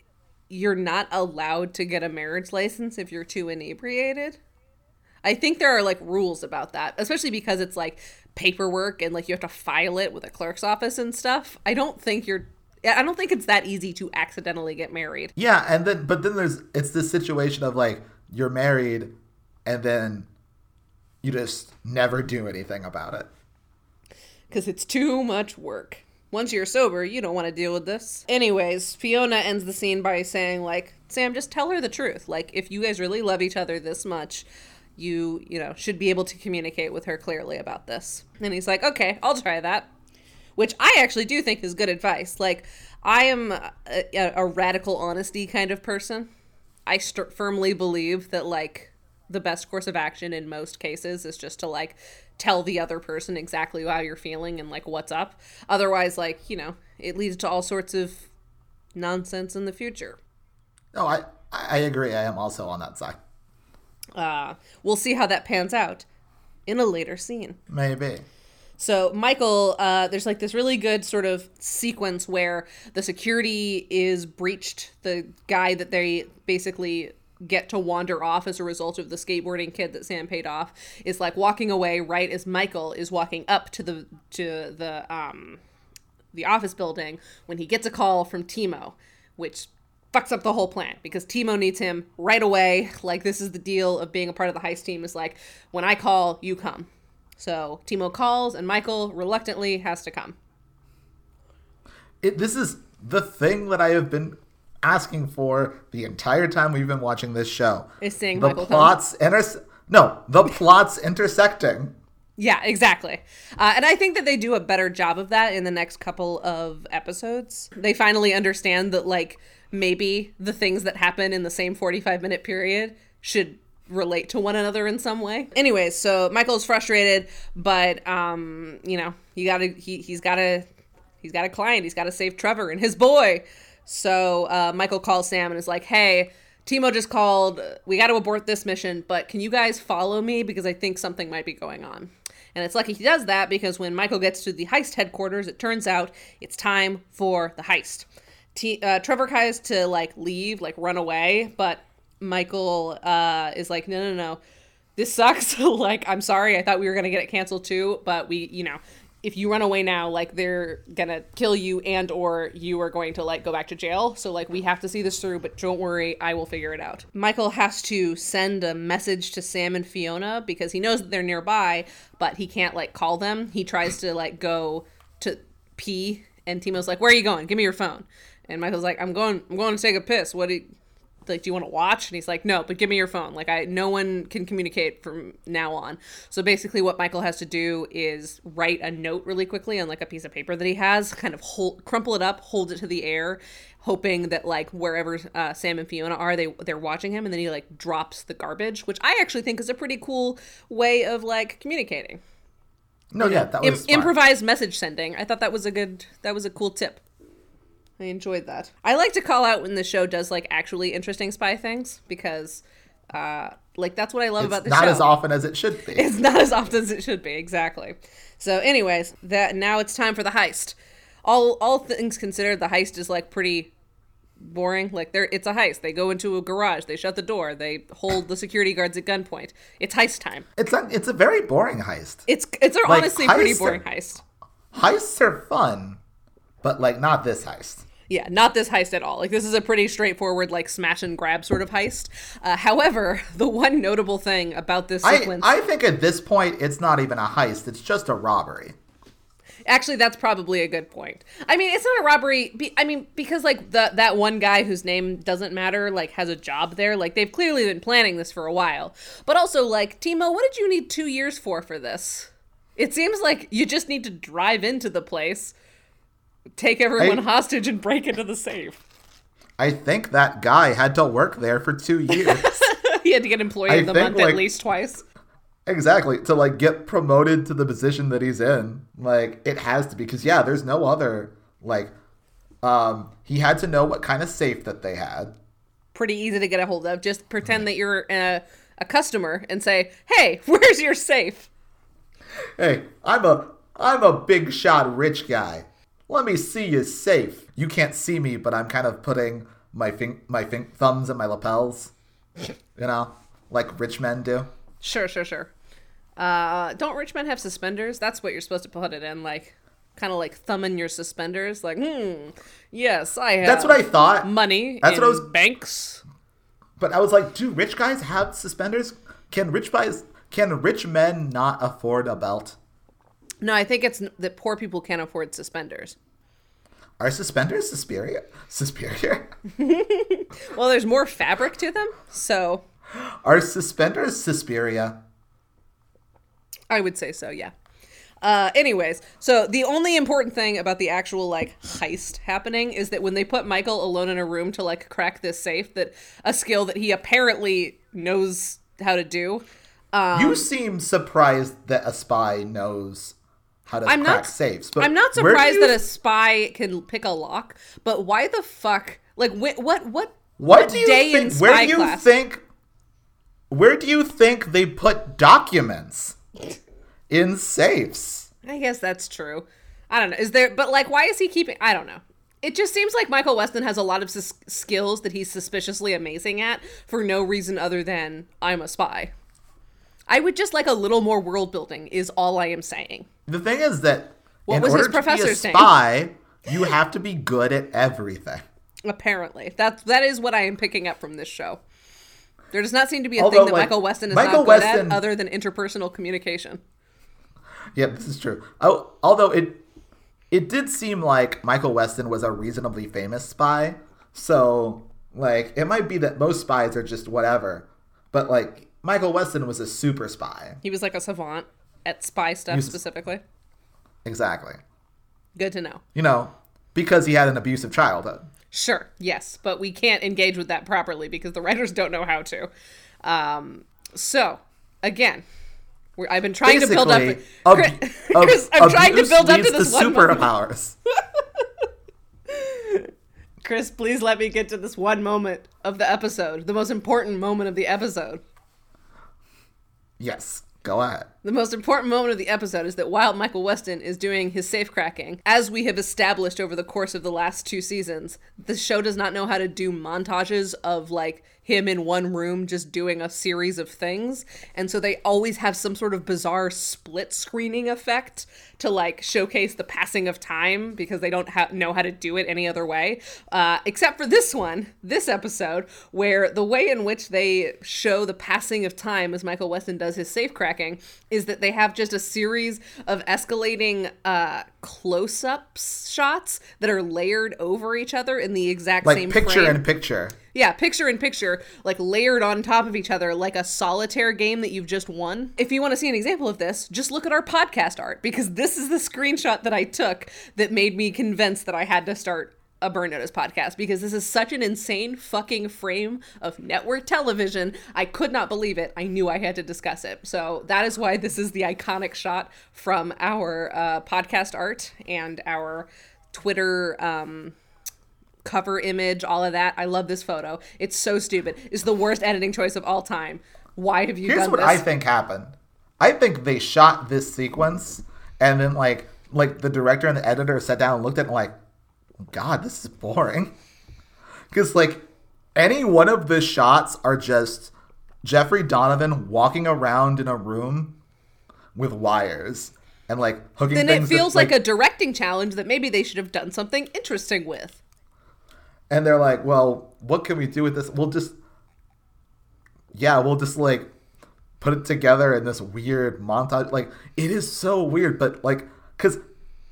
you're not allowed to get a marriage license if you're too inebriated. I think there are, like, rules about that, especially because it's, like, paperwork and, like, you have to file it with a clerk's office and stuff. I don't think it's that easy to accidentally get married. Yeah, and then, but then it's this situation of, like, you're married and then you just never do anything about it. Because it's too much work. Once you're sober, you don't want to deal with this. Anyways, Fiona ends the scene by saying, like, Sam, just tell her the truth. Like, if you guys really love each other this much, you know, should be able to communicate with her clearly about this. And he's like, okay, I'll try that. Which I actually do think is good advice. Like, I am a radical honesty kind of person. I firmly believe that, like, the best course of action in most cases is just to, like, tell the other person exactly how you're feeling and, like, what's up. Otherwise, like, you know, it leads to all sorts of nonsense in the future. No, I agree. I am also on that side. We'll see how that pans out in a later scene. Maybe. So Michael, there's, like, this really good sort of sequence where the security is breached. The guy that they basically get to wander off as a result of the skateboarding kid that Sam paid off is, like, walking away right as Michael is walking up to the office building when he gets a call from Timo, which fucks up the whole plan because Timo needs him right away. Like, this is the deal of being a part of the heist team, is, like, when I call, you come. So Timo calls and Michael reluctantly has to come. This is the thing that I have been asking for the entire time we've been watching this show. Is saying Michael Thomas. The plots intersecting. Yeah, exactly. And I think that they do a better job of that in the next couple of episodes. They finally understand that, like, maybe the things that happen in the same 45-minute period should relate to one another in some way. Anyways, so Michael's frustrated, but, you know, he's got a client. He's got to save Trevor and his boy. So Michael calls Sam and is like, hey, Timo just called. We got to abort this mission, but can you guys follow me? Because I think something might be going on. And it's lucky he does that because when Michael gets to the heist headquarters, it turns out it's time for the heist. Trevor tries to, like, leave, like, run away. But Michael is like, no. This sucks. Like, I'm sorry. I thought we were going to get it canceled too. But if you run away now, like, they're gonna kill you and or you are going to, like, go back to jail. So, like, we have to see this through, but don't worry, I will figure it out. Michael has to send a message to Sam and Fiona because he knows that they're nearby, but he can't, like, call them. He tries to, like, go to pee and Timo's like, where are you going? Give me your phone. And Michael's like, I'm going to take a piss. What do you, like, do you want to watch? And he's like, no, but give me your phone. Like, no one can communicate from now on. So basically what Michael has to do is write a note really quickly on, like, a piece of paper that he has, kind of crumple it up, hold it to the air, hoping that, like, wherever Sam and Fiona are, they're watching him. And then he, like, drops the garbage, which I actually think is a pretty cool way of, like, communicating. No, yeah, that was improvised message sending. I thought that was a cool tip. I enjoyed that. I like to call out when the show does, like, actually interesting spy things because, Like, that's what I love about the show. It's not as often as it should be. It's not as often as it should be, exactly. So anyways, that now it's time for the heist. All things considered, the heist is, like, pretty boring. Like, it's a heist. They go into a garage. They shut the door. They hold the security guards at gunpoint. It's heist time. It's a very boring heist. It's like, honestly pretty boring heist. Heists are fun, but, like, not this heist. Yeah, not this heist at all. Like, this is a pretty straightforward, like, smash and grab sort of heist. However, the one notable thing about this sequence... I think at this point, it's not even a heist. It's just a robbery. Actually, that's probably a good point. I mean, it's not a robbery. Because, like, that one guy whose name doesn't matter, like, has a job there. Like, they've clearly been planning this for a while. But also, like, Timo, what did you need 2 years for this? It seems like you just need to drive into the place, take everyone hostage, and break into the safe. I think that guy had to work there for 2 years. He had to get employee of the month at least twice. Exactly, to, like, get promoted to the position that he's in. Like, it has to be, because, yeah, there's no other, like, he had to know what kind of safe that they had. Pretty easy to get a hold of. Just pretend that you're a customer and say, hey, where's your safe? Hey, I'm a big shot rich guy. Let me see your safe. You can't see me, but I'm kind of putting my thumbs in my lapels, you know, like rich men do. Sure. Don't rich men have suspenders? That's what you're supposed to put it in, like, kind of like thumb in your suspenders, like, yes, I have. That's what I thought. Money. That's what I was. Banks. But I was like, do rich guys have suspenders? Can rich men not afford a belt? No, I think it's that poor people can't afford suspenders. Are suspenders Suspenders? Well, there's more fabric to them, so... Are suspenders Suspiria? I would say so, yeah. Anyways, so the only important thing about the actual, like, heist happening is that when they put Michael alone in a room to, like, crack this safe, that a skill that he apparently knows how to do... you seem surprised that a spy knows how to crack safes. But I'm not surprised that a spy can pick a lock, but why the fuck? Like, what do you think? Where do you think they put documents in safes? I guess that's true. I don't know. Is there? But, like, why is he keeping? I don't know. It just seems like Michael Westen has a lot of skills that he's suspiciously amazing at for no reason other than I'm a spy. I would just like a little more world building is all I am saying. The thing is that in order to be a spy, you have to be good at everything. Apparently. That is what I am picking up from this show. There does not seem to be a thing that Michael Westen is not good at other than interpersonal communication. Yeah, this is true. Oh, although it did seem like Michael Westen was a reasonably famous spy. So, like, it might be that most spies are just whatever. But, like... Michael Westen was a super spy. He was like a savant at spy stuff specifically. Exactly. Good to know. You know, because he had an abusive childhood. Sure, yes. But we can't engage with that properly because the writers don't know how to. So, again, I've been trying to build up... I'm trying to build up to this one superpowers. Chris, please let me get to this one moment of the episode. The most important moment of the episode. Yes, go ahead. The most important moment of the episode is that while Michael Westen is doing his safe cracking, as we have established over the course of the last two seasons, the show does not know how to do montages of, like, him in one room just doing a series of things. And so they always have some sort of bizarre split screening effect to, like, showcase the passing of time because they don't know how to do it any other way. Except for this episode, where the way in which they show the passing of time as Michael Westen does his safe cracking is that they have just a series of escalating close-up shots that are layered over each other in the exact same frame. Like picture-in-picture. Yeah, picture-in-picture, like, layered on top of each other like a solitaire game that you've just won. If you want to see an example of this, just look at our podcast art, because this is the screenshot that I took that made me convinced that I had to start a Burn Notice podcast, because this is such an insane fucking frame of network television. I could not believe it. I knew I had to discuss it. So that is why this is the iconic shot from our podcast art and our Twitter cover image, all of that. I love this photo. It's so stupid. It's the worst editing choice of all time. Why have you done this? Here's what I think happened. I think they shot this sequence and then like the director and the editor sat down and looked at it and like, God, this is boring. Because like any one of the shots are just Jeffrey Donovan walking around in a room with wires and like hooking things. Then it feels like a directing challenge that maybe they should have done something interesting with. And they're like, well, what can we do with this? We'll just like put it together in this weird montage. Like, it is so weird, but like, because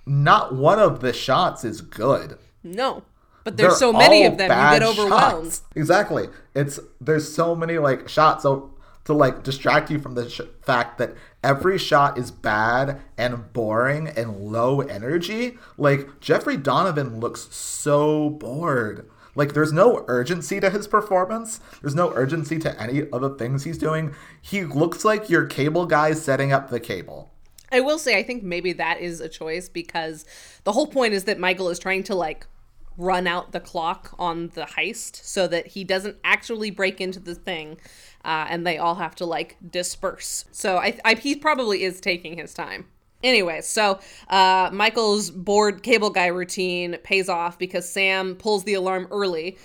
not one of the shots is good. No, but there's so many of them, you get overwhelmed. Shots. Exactly. There's so many like shots to like distract you from the fact that every shot is bad and boring and low energy. Like, Jeffrey Donovan looks so bored. Like, there's no urgency to his performance. There's no urgency to any of the things he's doing. He looks like your cable guy setting up the cable. I will say, I think maybe that is a choice because the whole point is that Michael is trying to, like, run out the clock on the heist so that he doesn't actually break into the thing and they all have to, like, disperse. So he probably is taking his time. Anyway, so Michael's bored cable guy routine pays off because Sam pulls the alarm early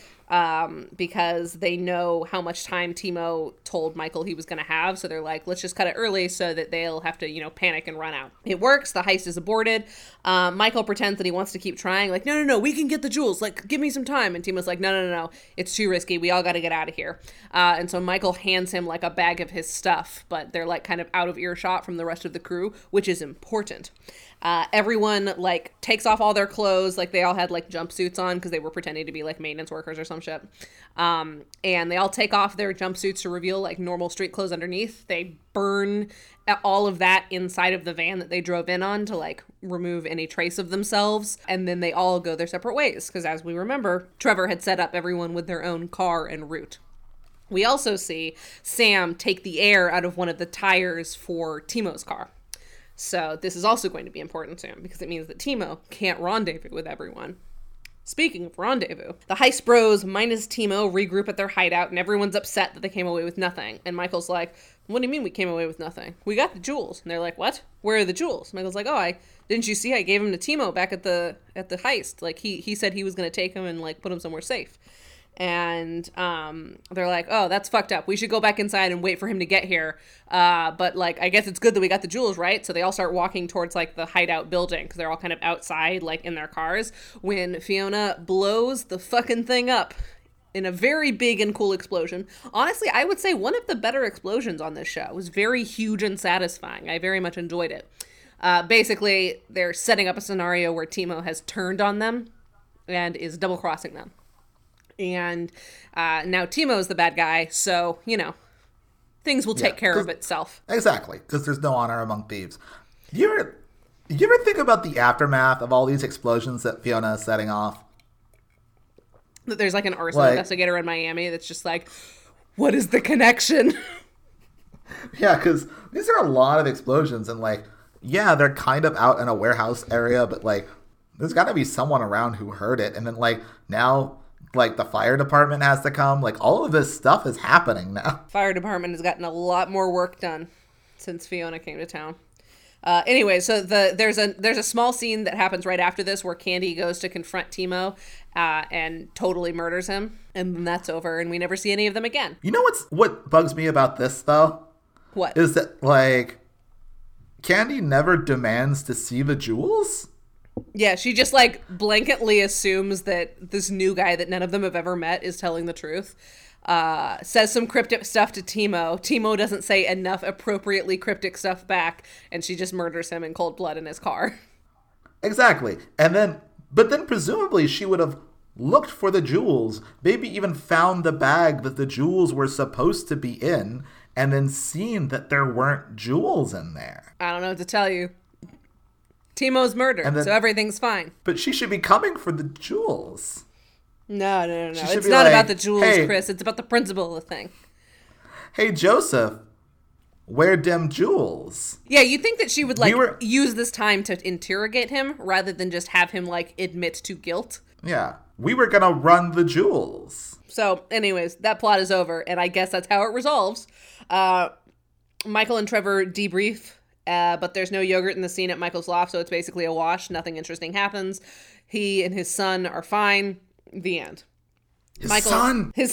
because they know how much time Timo told Michael he was going to have. So they're like, let's just cut it early so that they'll have to, panic and run out. It works. The heist is aborted. Michael pretends that he wants to keep trying. Like, no, we can get the jewels. Like, give me some time. And Timo's like, no. It's too risky. We all got to get out of here. And so Michael hands him like a bag of his stuff, but they're like kind of out of earshot from the rest of the crew, which is important. Everyone like takes off all their clothes. Like, they all had like jumpsuits on because they were pretending to be like maintenance workers or some shit. And they all take off their jumpsuits to reveal like normal street clothes underneath. They burn all of that inside of the van that they drove in on to like remove any trace of themselves. And then they all go their separate ways because, as we remember, Trevor had set up everyone with their own car en route. We also see Sam take the air out of one of the tires for Timo's car. So this is also going to be important to him because it means that Timo can't rendezvous with everyone. Speaking of rendezvous, the heist bros minus Timo regroup at their hideout and everyone's upset that they came away with nothing. And Michael's like, what do you mean we came away with nothing? We got the jewels. And they're like, what? Where are the jewels? Michael's like, oh, didn't you see I gave them to Timo back at the heist? Like, he said he was going to take them and like put them somewhere safe. And they're like, oh, that's fucked up. We should go back inside and wait for him to get here. But like, I guess it's good that we got the jewels, right? So they all start walking towards like the hideout building because they're all kind of outside, like in their cars, when Fiona blows the fucking thing up in a very big and cool explosion. Honestly, I would say one of the better explosions on this show. It was very huge and satisfying. I very much enjoyed it. Basically, they're setting up a scenario where Timo has turned on them and is double crossing them. And now Timo's the bad guy, so, things will take care of itself. Exactly, because there's no honor among thieves. You ever think about the aftermath of all these explosions that Fiona is setting off? That there's like an arson investigator in Miami that's just like, what is the connection? Yeah, because these are a lot of explosions, and like, yeah, they're kind of out in a warehouse area, but like, there's got to be someone around who heard it, and then like, now... like, the fire department has to come. Like, all of this stuff is happening now. Fire department has gotten a lot more work done since Fiona came to town. Anyway, so there's a small scene that happens right after this where Candy goes to confront Timo and totally murders him. And then that's over, and we never see any of them again. You know what bugs me about this, though? What? Is that, like, Candy never demands to see the jewels? Yeah, she just, like, blanketly assumes that this new guy that none of them have ever met is telling the truth. Says some cryptic stuff to Timo. Timo doesn't say enough appropriately cryptic stuff back, and she just murders him in cold blood in his car. Exactly. But then presumably she would have looked for the jewels, maybe even found the bag that the jewels were supposed to be in, and then seen that there weren't jewels in there. I don't know what to tell you. Timo's murdered, so everything's fine. But she should be coming for the jewels. No. It's not about the jewels, hey, Chris. It's about the principle of the thing. Hey, Joseph, where dem jewels? Yeah, you'd think that she would, like, use this time to interrogate him rather than just have him, like, admit to guilt. Yeah. we were gonna run the jewels. So anyways, that plot is over, and I guess that's how it resolves. Michael and Trevor debrief, but there's no yogurt in the scene at Michael's loft, so it's basically a wash. Nothing interesting happens. He and his son are fine. The end. His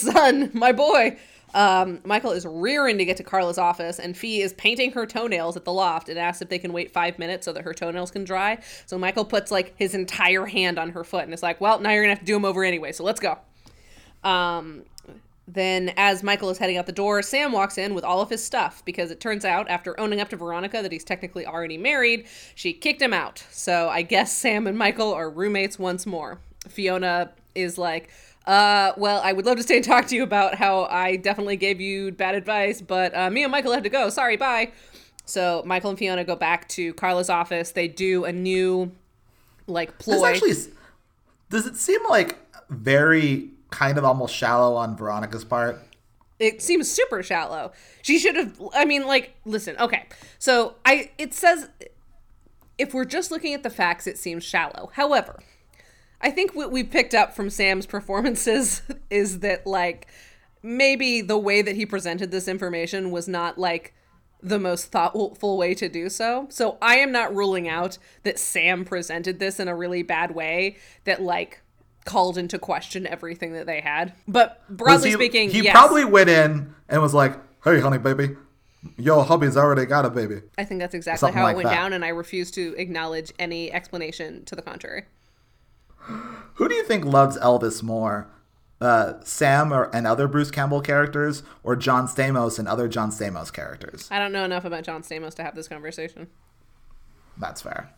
son, my boy. Michael is rearing to get to Carla's office, and Fee is painting her toenails at the loft and asks if they can wait 5 minutes so that her toenails can dry. So Michael puts like his entire hand on her foot and is like, well, now you're gonna have to do them over anyway, so let's go. Then as Michael is heading out the door, Sam walks in with all of his stuff, because it turns out after owning up to Veronica that he's technically already married, she kicked him out. So I guess Sam and Michael are roommates once more. Fiona is like, well, I would love to stay and talk to you about how I definitely gave you bad advice, but me and Michael have to go. Sorry, bye. So Michael and Fiona go back to Carla's office. They do a new, like, ploy. This actually, does it seem like very kind of almost shallow on Veronica's part? It seems super shallow. She should have, I mean, like, listen, okay. So it says, if we're just looking at the facts, it seems shallow. However, I think what we picked up from Sam's performances is that, like, maybe the way that he presented this information was not, like, the most thoughtful way to do so. So I am not ruling out that Sam presented this in a really bad way that, like, called into question everything that they had. But broadly speaking, he probably went in and was like, hey, honey, baby. Yo, hubby's already got a baby. I think that's exactly how it went down, and I refuse to acknowledge any explanation to the contrary. Who do you think loves Elvis more, Sam and other Bruce Campbell characters, or John Stamos and other John Stamos characters? I don't know enough about John Stamos to have this conversation. That's fair.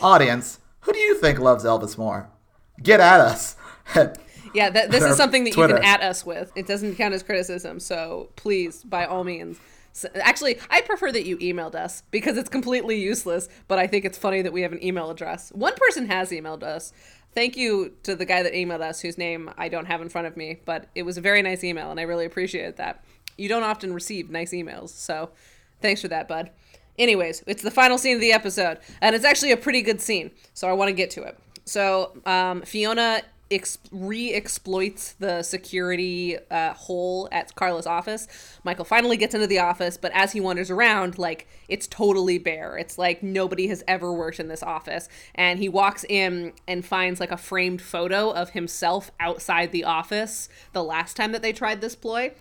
Audience, who do you think loves Elvis more? Get at us. Yeah, this is something that Twitter. You can at us with. It doesn't count as criticism, so please, by all means. Actually, I'd prefer that you emailed us, because it's completely useless, but I think it's funny that we have an email address. One person has emailed us. Thank you to the guy that emailed us, whose name I don't have in front of me, but it was a very nice email, and I really appreciated that. You don't often receive nice emails, so thanks for that, bud. Anyways, it's the final scene of the episode, and it's actually a pretty good scene, so I want to get to it. So Fiona re-exploits the security hole at Carla's office. Michael finally gets into the office, but as he wanders around, like, it's totally bare. It's like nobody has ever worked in this office. And he walks in and finds like a framed photo of himself outside the office the last time that they tried this ploy.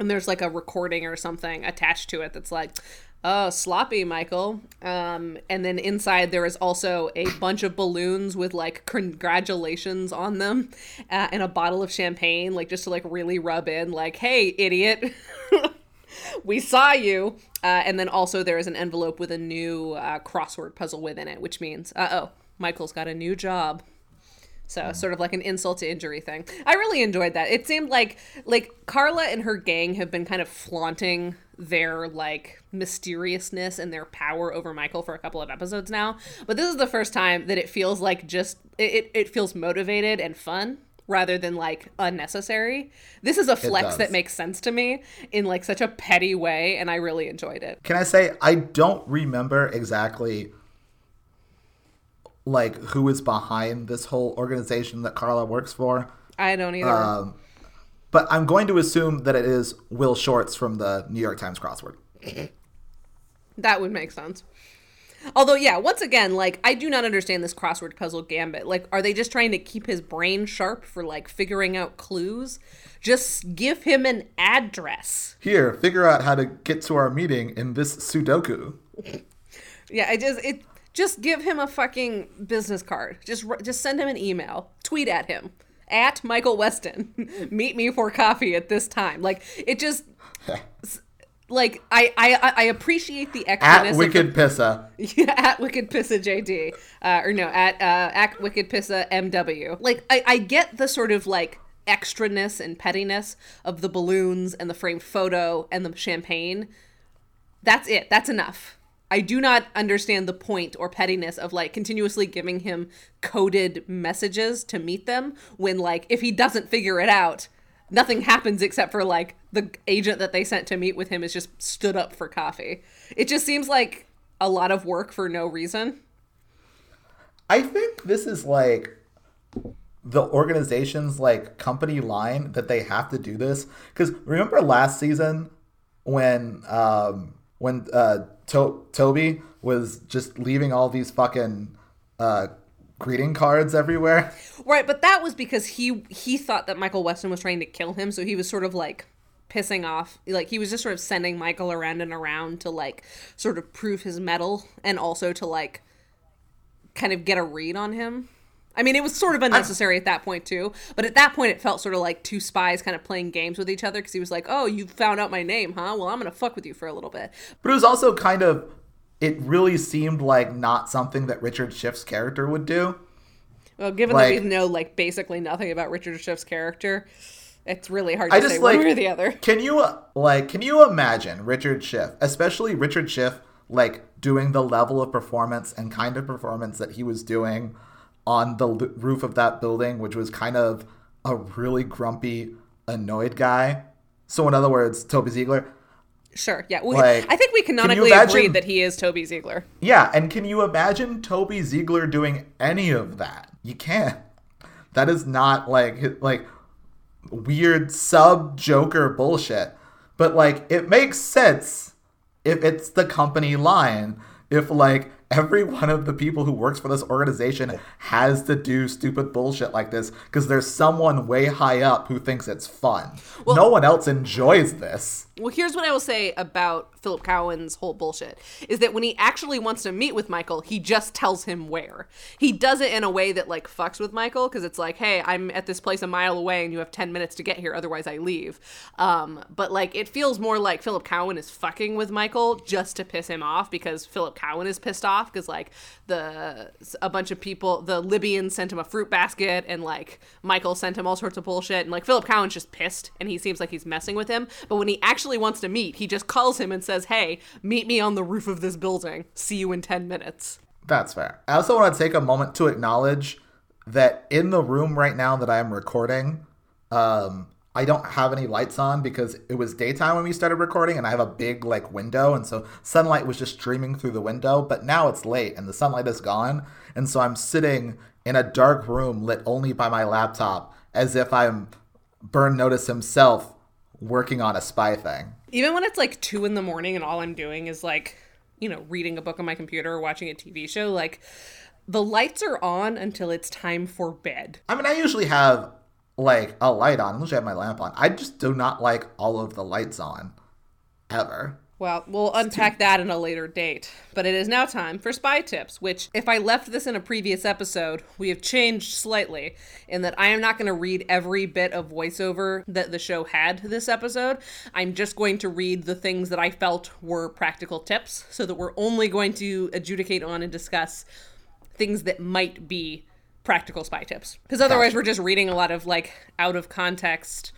And there's like a recording or something attached to it that's like, oh, sloppy, Michael. And then inside there is also a bunch of balloons with, like, congratulations on them and a bottle of champagne, like, just to, like, really rub in, like, hey, idiot, we saw you. And then also there is an envelope with a new crossword puzzle within it, which means, uh-oh, Michael's got a new job. So sort of like an insult to injury thing. I really enjoyed that. It seemed like Carla and her gang have been kind of flaunting their like mysteriousness and their power over Michael for a couple of episodes now. But this is the first time that it feels like just it feels motivated and fun rather than like unnecessary. This is a flex that makes sense to me in like such a petty way, and I really enjoyed it. Can I say I don't remember exactly like who is behind this whole organization that Carla works for. I don't either. But I'm going to assume that it is Will Shortz from the New York Times crossword. That would make sense. Although, yeah, once again, like, I do not understand this crossword puzzle gambit. Like, are they just trying to keep his brain sharp for, like, figuring out clues? Just give him an address. Here, figure out how to get to our meeting in this Sudoku. Yeah, Just give him a fucking business card. Just send him an email. Tweet at him. At Michael Weston. Meet me for coffee at this time. Like, it just... like, I appreciate the extraness. At Wicked Pissa. Yeah, at Wicked Pissa JD. At Wicked Pissa MW. Like, I get the sort of, like, extraness and pettiness of the balloons and the framed photo and the champagne. That's it. That's enough. I do not understand the point or pettiness of, like, continuously giving him coded messages to meet them when, like, if he doesn't figure it out, nothing happens except for, like, the agent that they sent to meet with him is just stood up for coffee. It just seems like a lot of work for no reason. I think this is, like, the organization's like company line that they have to do this. Because remember last season when Toby was just leaving all these fucking greeting cards everywhere. Right, but that was because he thought that Michael Westen was trying to kill him, so he was sort of like pissing off, like he was just sort of sending Michael around and around to like sort of prove his mettle and also to like kind of get a read on him. I mean, it was sort of unnecessary at that point too, but at that point it felt sort of like two spies kind of playing games with each other, because he was like, oh, you found out my name, huh? Well, I'm gonna fuck with you for a little bit. But it was also kind of, it really seemed like not something that Richard Schiff's character would do. Well, given like, that we know like basically nothing about Richard Schiff's character, it's really hard to say one or the other. Can you imagine Richard Schiff, especially Richard Schiff, like doing the level of performance and kind of performance that he was doing on the roof of that building, which was kind of a really grumpy, annoyed guy. So in other words, Toby Ziegler. Sure, yeah. I think we canonically agree that he is Toby Ziegler. Yeah, and can you imagine Toby Ziegler doing any of that? You can't. That is not like weird sub-Joker bullshit. But, like, it makes sense if it's the company line. If, like, every one of the people who works for this organization has to do stupid bullshit like this because there's someone way high up who thinks it's fun. Well, no one else enjoys this. Well, here's what I will say about Philip Cowan's whole bullshit, is that when he actually wants to meet with Michael, he just tells him where. He does it in a way that, like, fucks with Michael, because it's like, hey, I'm at this place a mile away and you have 10 minutes to get here, otherwise I leave. But, like, it feels more like Philip Cowan is fucking with Michael just to piss him off, because Philip Cowan is pissed off. Because like a bunch of people, the Libyans sent him a fruit basket, and like Michael sent him all sorts of bullshit, and like Philip Cowan's just pissed and he seems like he's messing with him. But when he actually wants to meet, he just calls him and says, hey, meet me on the roof of this building, see you in 10 minutes. That's fair. I also want to take a moment to acknowledge that in the room right now that I am recording, I don't have any lights on because it was daytime when we started recording, and I have a big like window, and so sunlight was just streaming through the window. But now it's late and the sunlight is gone, and so I'm sitting in a dark room lit only by my laptop, as if I'm Burn Notice himself working on a spy thing. Even when it's like 2 a.m. and all I'm doing is like, you know, reading a book on my computer or watching a TV show, like the lights are on until it's time for bed. I mean, I usually have like a light on, unless I have my lamp on. I just do not like all of the lights on, ever. Well, we'll unpack that in a later date. But it is now time for Spy Tips, which, if I left this in a previous episode, we have changed slightly in that I am not going to read every bit of voiceover that the show had this episode. I'm just going to read the things that I felt were practical tips, so that we're only going to adjudicate on and discuss things that might be practical spy tips, because otherwise we're just reading a lot of like out of context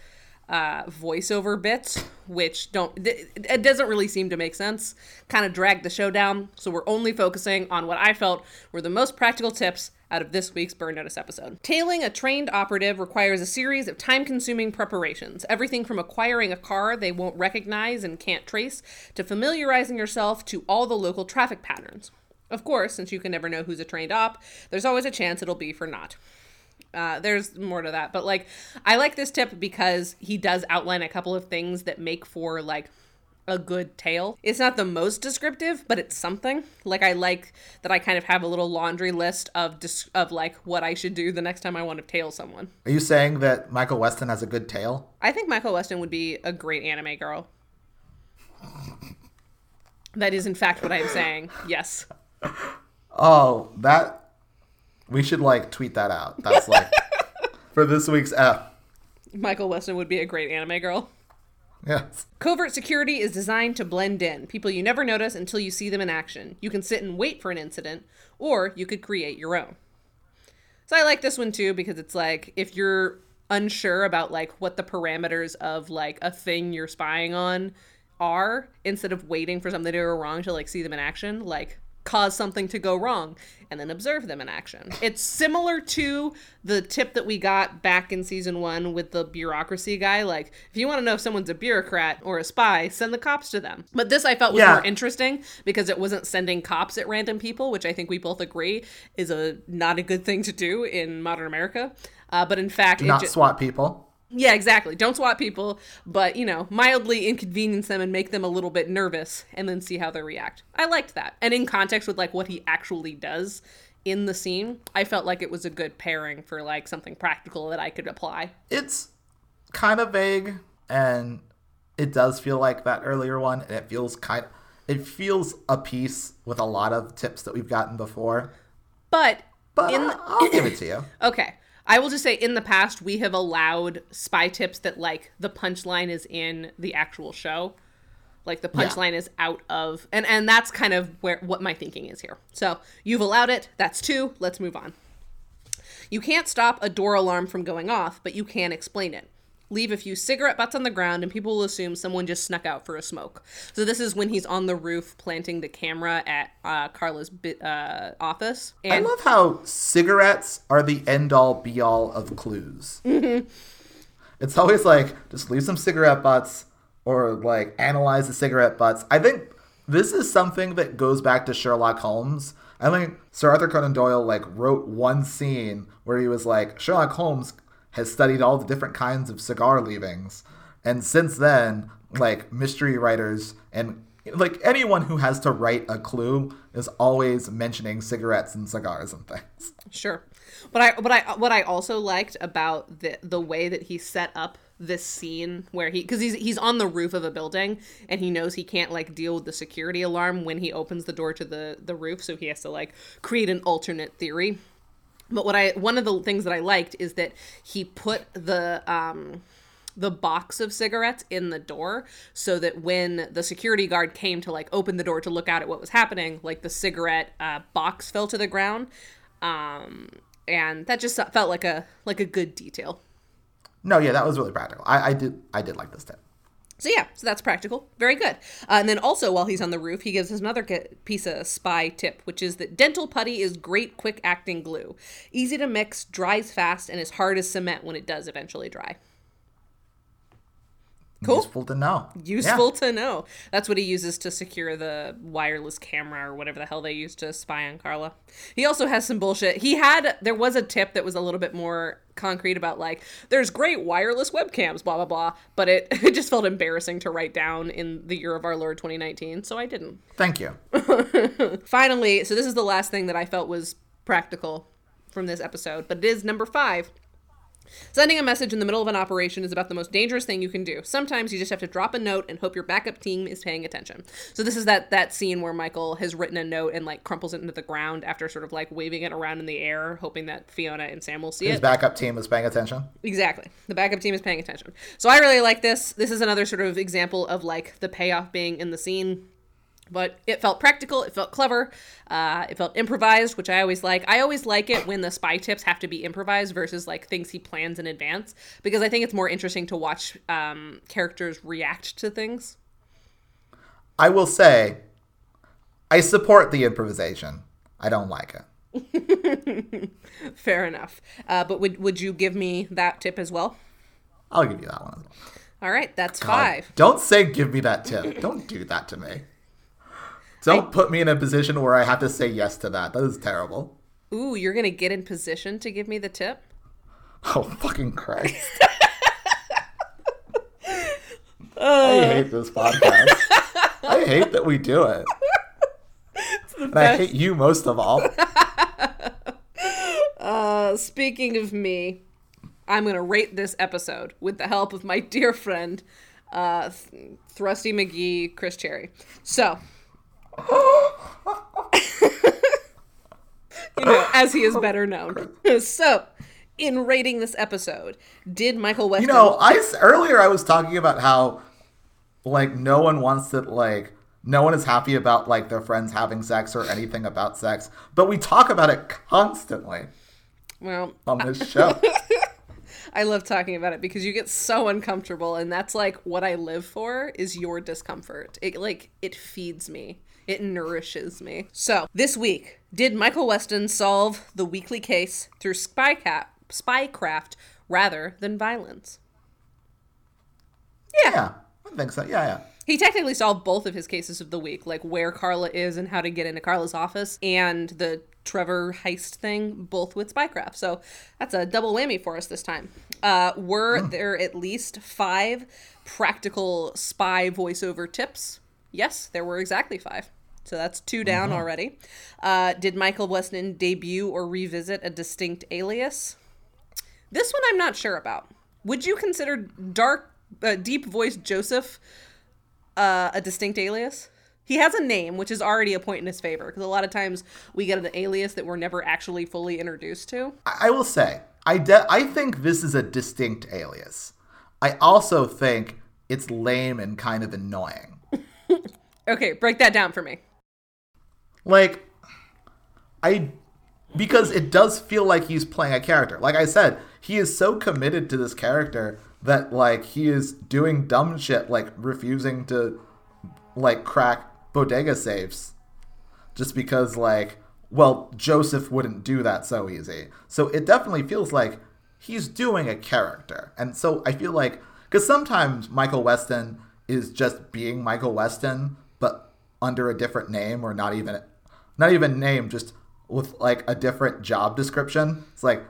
voiceover bits, which it doesn't really seem to make sense, kind of drag the show down. So we're only focusing on what I felt were the most practical tips out of this week's Burn Notice episode. Tailing a trained operative requires a series of time-consuming preparations, everything from acquiring a car they won't recognize and can't trace, to familiarizing yourself to all the local traffic patterns. Of course, since you can never know who's a trained op, there's always a chance it'll be for naught. There's more to that. But, like, I like this tip because he does outline a couple of things that make for, like, a good tale. It's not the most descriptive, but it's something. Like, I like that I kind of have a little laundry list of like, what I should do the next time I want to tail someone. Are you saying that Michael Westen has a good tale? I think Michael Westen would be a great anime girl. That is, in fact, what I am saying. Yes. Oh, that we should like tweet that out. That's like for this week's app. Michael Westen would be a great anime girl. Yes. Covert security is designed to blend in people you never notice until you see them in action. You can sit and wait for an incident, or you could create your own. So I like this one too, because it's like, if you're unsure about like what the parameters of like a thing you're spying on are, instead of waiting for something to go wrong to like see them in action, like cause something to go wrong and then observe them in action. It's similar to the tip that we got back in season 1 with the bureaucracy guy. Like, if you want to know if someone's a bureaucrat or a spy, send the cops to them. But this I felt was more interesting because it wasn't sending cops at random people, which I think we both agree is not a good thing to do in modern America. But in fact... Do not swat people. Yeah, exactly. Don't swat people, but, you know, mildly inconvenience them and make them a little bit nervous and then see how they react. I liked that. And in context with, like, what he actually does in the scene, I felt like it was a good pairing for, like, something practical that I could apply. It's kind of vague, and it does feel like that earlier one, and it feels a piece with a lot of tips that we've gotten before. But I'll give it to you. Okay. I will just say, in the past, we have allowed spy tips that, like, the punchline is in the actual show. Like, the punchline is out of... And that's kind of what my thinking is here. So, you've allowed it. That's two. Let's move on. You can't stop a door alarm from going off, but you can explain it. Leave a few cigarette butts on the ground, and people will assume someone just snuck out for a smoke. So this is when he's on the roof planting the camera at Carla's office. And I love how cigarettes are the end-all, be-all of clues. Mm-hmm. It's always like, just leave some cigarette butts, or, like, analyze the cigarette butts. I think this is something that goes back to Sherlock Holmes. I think Sir Arthur Conan Doyle, like, wrote one scene where he was like, Sherlock Holmes has studied all the different kinds of cigar leavings. And since then, like, mystery writers and, like, anyone who has to write a clue is always mentioning cigarettes and cigars and things. Sure. But what I also liked about the way that he set up this scene where because he's on the roof of a building and he knows he can't, like, deal with the security alarm when he opens the door to the roof. So he has to, like, create an alternate theory. But one of the things that I liked is that he put the box of cigarettes in the door so that when the security guard came to, like, open the door to look out at what was happening, like, the cigarette box fell to the ground, and that just felt like a good detail. No, yeah, that was really practical. I did like this tip. So yeah, so that's practical. Very good. And then also while he's on the roof, he gives us another piece of spy tip, which is that dental putty is great quick-acting glue. Easy to mix, dries fast, and as hard as cement when it does eventually dry. Cool. Useful to know. Useful to know. That's what he uses to secure the wireless camera or whatever the hell they use to spy on Carla. He also has some bullshit. There was a tip that was a little bit more concrete about, like, there's great wireless webcams, blah, blah, blah. But it just felt embarrassing to write down in the year of our Lord 2019, so I didn't. Thank you. Finally, so this is the last thing that I felt was practical from this episode, but it is number 5. Sending a message in the middle of an operation is about the most dangerous thing you can do. Sometimes you just have to drop a note and hope your backup team is paying attention. So this is that scene where Michael has written a note and, like, crumples it into the ground after sort of, like, waving it around in the air, hoping that Fiona and Sam will see it. His backup team is paying attention. Exactly. The backup team is paying attention. So I really like this. This is another sort of example of, like, the payoff being in the scene. But it felt practical, it felt clever, it felt improvised, which I always like. I always like it when the spy tips have to be improvised versus, like, things he plans in advance, because I think it's more interesting to watch characters react to things. I will say, I support the improvisation. I don't like it. Fair enough. But would you give me that tip as well? I'll give you that one as well. All right, that's 5. Don't say give me that tip. Don't do that to me. Don't put me in a position where I have to say yes to that. That is terrible. Ooh, you're going to get in position to give me the tip? Oh, fucking Christ. I hate this podcast. I hate that we do it. And I hate you most of all. Speaking of me, I'm going to rate this episode with the help of my dear friend, Thrusty McGee, Chris Cherry. So... you know, as he is better known. So, in rating this episode, did Michael Westen... You know, earlier I was talking about how, like, no one wants to, like, no one is happy about, like, their friends having sex or anything about sex, but we talk about it constantly. Well, on this show. I love talking about it because you get so uncomfortable, and that's, like, what I live for is your discomfort. It feeds me. It nourishes me. So, this week, did Michael Westen solve the weekly case through spycraft rather than violence? Yeah. I think so. Yeah. He technically solved both of his cases of the week, like where Carla is and how to get into Carla's office, and the Trevor heist thing, both with spycraft. So that's a double whammy for us this time. Were there at least 5 practical spy voiceover tips? Yes, there were exactly 5. So that's 2 down already. Did Michael Westen debut or revisit a distinct alias? This one I'm not sure about. Would you consider deep-voiced Joseph a distinct alias? He has a name, which is already a point in his favor, because a lot of times we get an alias that we're never actually fully introduced to. I will say, I think this is a distinct alias. I also think it's lame and kind of annoying. Okay, break that down for me. Like, because it does feel like he's playing a character. Like I said, he is so committed to this character that, like, he is doing dumb shit, like refusing to, like, crack bodega safes just because, like, well, Joseph wouldn't do that so easy. So it definitely feels like he's doing a character. And so I feel like, because sometimes Michael Westen is just being Michael Westen, but under a different name, or not even name, just with, like, a different job description. It's like,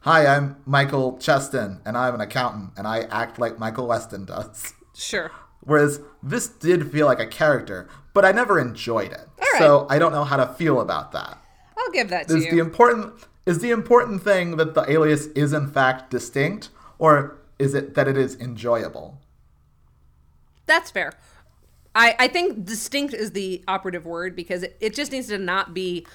hi, I'm Michael Cheston, and I'm an accountant, and I act like Michael Westen does. Sure. Whereas this did feel like a character, but I never enjoyed it. All right. So I don't know how to feel about that. I'll give that to you. Is the important thing that the alias is, in fact, distinct, or is it that it is enjoyable? That's fair. I think distinct is the operative word, because it just needs to not be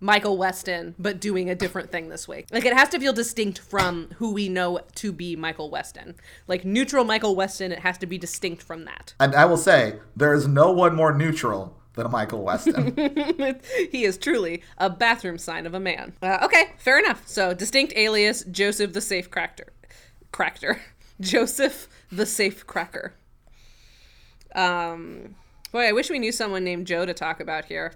Michael Westen, but doing a different thing this week. Like, it has to feel distinct from who we know to be Michael Westen. Like, neutral Michael Westen, it has to be distinct from that. And I will say, there is no one more neutral than Michael Westen. He is truly a bathroom sign of a man. Okay, fair enough. So, distinct alias, Joseph the Safe Cracker. Joseph the Safe Cracker. Boy, I wish we knew someone named Joe to talk about here.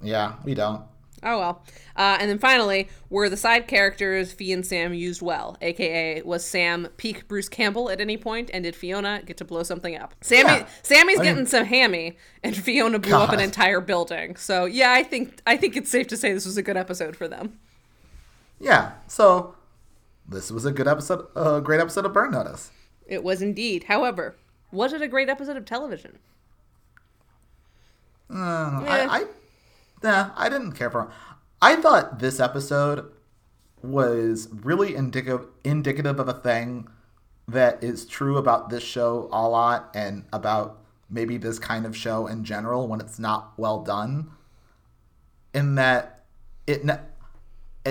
Yeah, we don't. Oh, well. And then finally, were the side characters Fee and Sam used well? AKA, was Sam peak Bruce Campbell at any point, and did Fiona get to blow something up? Sammy's getting some hammy, and Fiona blew up an entire building. So, yeah, I think it's safe to say this was a good episode for them. Yeah, so this was a good episode, a great episode of Burn Notice. It was indeed. However, was it a great episode of television? Nah, I didn't care for him. I thought this episode was really indicative of a thing that is true about this show a lot, and about maybe this kind of show in general when it's not well done, in that it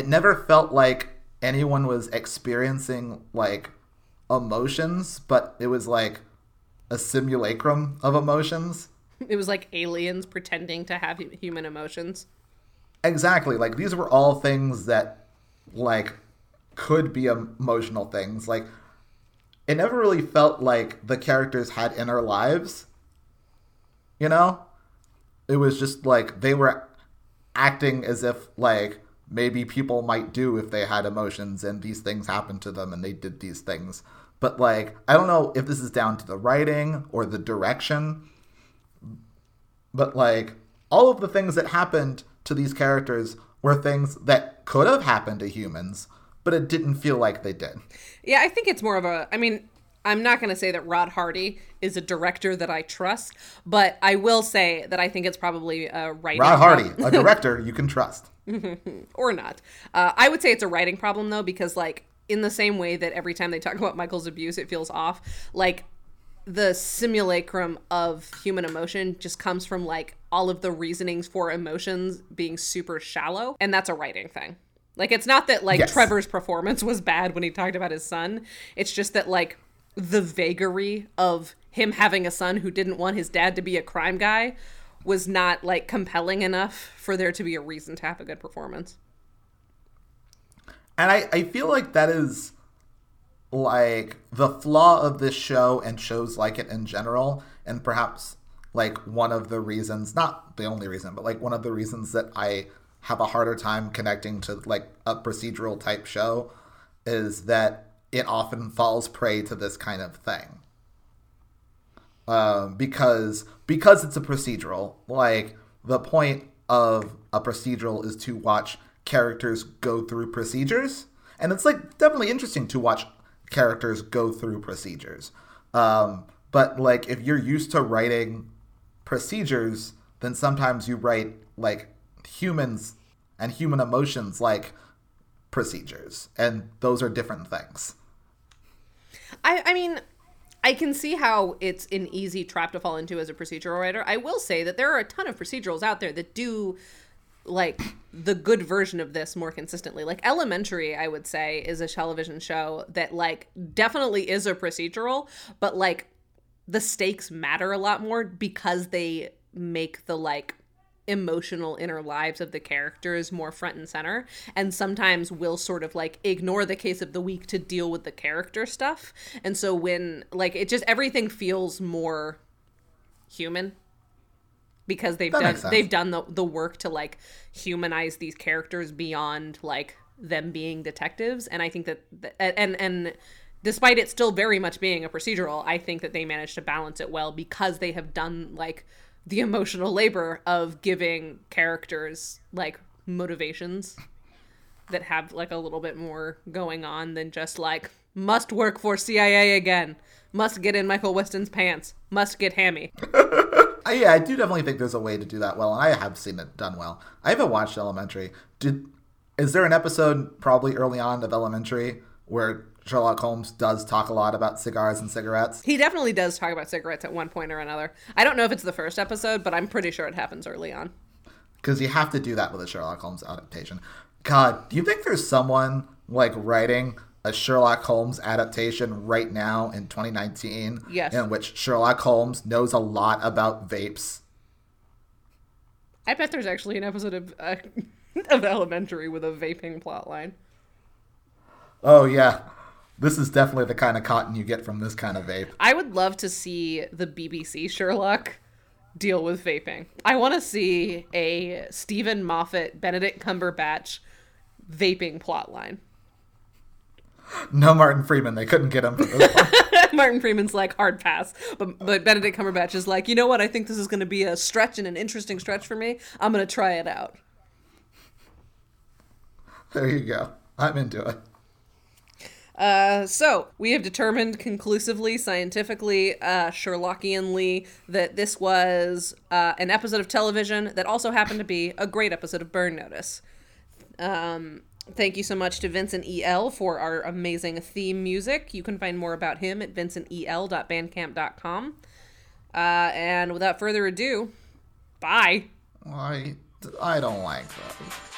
never felt like anyone was experiencing, like, emotions, but it was like a simulacrum of emotions. It was like aliens pretending to have human emotions. Exactly. Like, these were all things that, like, could be emotional things. Like, it never really felt like the characters had inner lives, you know? It was just, like, they were acting as if, like, maybe people might do if they had emotions, and these things happened to them and they did these things. But, like, I don't know if this is down to the writing or the direction, but, like, all of the things that happened to these characters were things that could have happened to humans, but it didn't feel like they did. Yeah, I think it's more of a... I mean, I'm not going to say that Rod Hardy is a director that I trust, but I will say that I think it's probably a writing problem. Rod Hardy, a director you can trust. Or not. I would say it's a writing problem, though, because, like, in the same way that every time they talk about Michael's abuse, it feels off, like... the simulacrum of human emotion just comes from, like, all of the reasonings for emotions being super shallow. And that's a writing thing. Like, it's not that, like, yes, Trevor's performance was bad when he talked about his son. It's just that, like, the vagary of him having a son who didn't want his dad to be a crime guy was not, like, compelling enough for there to be a reason to have a good performance. And I feel like that is... like, the flaw of this show and shows like it in general, and perhaps, like, one of the reasons, not the only reason, but, like, one of the reasons that I have a harder time connecting to, like, a procedural type show is that it often falls prey to this kind of thing. Because it's a procedural, like, the point of a procedural is to watch characters go through procedures. And it's like definitely interesting to watch characters go through procedures. But like if you're used to writing procedures, then sometimes you write like humans and human emotions like procedures. And those are different things. I mean, I can see how it's an easy trap to fall into as a procedural writer. I will say that there are a ton of procedurals out there that do like the good version of this more consistently. Like Elementary, I would say, is a television show that like definitely is a procedural, but like the stakes matter a lot more because they make the like emotional inner lives of the characters more front and center, and sometimes will sort of like ignore the case of the week to deal with the character stuff. And so when like it just everything feels more human because they've done the work to like humanize these characters beyond like them being detectives. And I think that and despite it still very much being a procedural, I think that they managed to balance it well because they have done like the emotional labor of giving characters like motivations that have like a little bit more going on than just like must work for CIA again, must get in Michael Weston's pants, must get hammy. Yeah, I do definitely think there's a way to do that well, and I have seen it done well. I haven't watched Elementary. Is there an episode probably early on of Elementary where Sherlock Holmes does talk a lot about cigars and cigarettes? He definitely does talk about cigarettes at one point or another. I don't know if it's the first episode, but I'm pretty sure it happens early on. Because you have to do that with a Sherlock Holmes adaptation. God, do you think there's someone, like, writing a Sherlock Holmes adaptation right now in 2019? Yes. In which Sherlock Holmes knows a lot about vapes? I bet there's actually an episode of Elementary with a vaping plotline. Oh, yeah. This is definitely the kind of cotton you get from this kind of vape. I would love to see the BBC Sherlock deal with vaping. I want to see a Stephen Moffat, Benedict Cumberbatch vaping plotline. No Martin Freeman. They couldn't get him for this one. Martin Freeman's like, hard pass. But Benedict Cumberbatch is like, you know what? I think this is going to be a stretch and an interesting stretch for me. I'm going to try it out. There you go. I'm into it. So we have determined conclusively, scientifically, Sherlockianly, that this was an episode of television that also happened to be a great episode of Burn Notice. Thank you so much to Vincent E.L. for our amazing theme music. You can find more about him at vincentel.bandcamp.com. And without further ado, bye. I don't like that.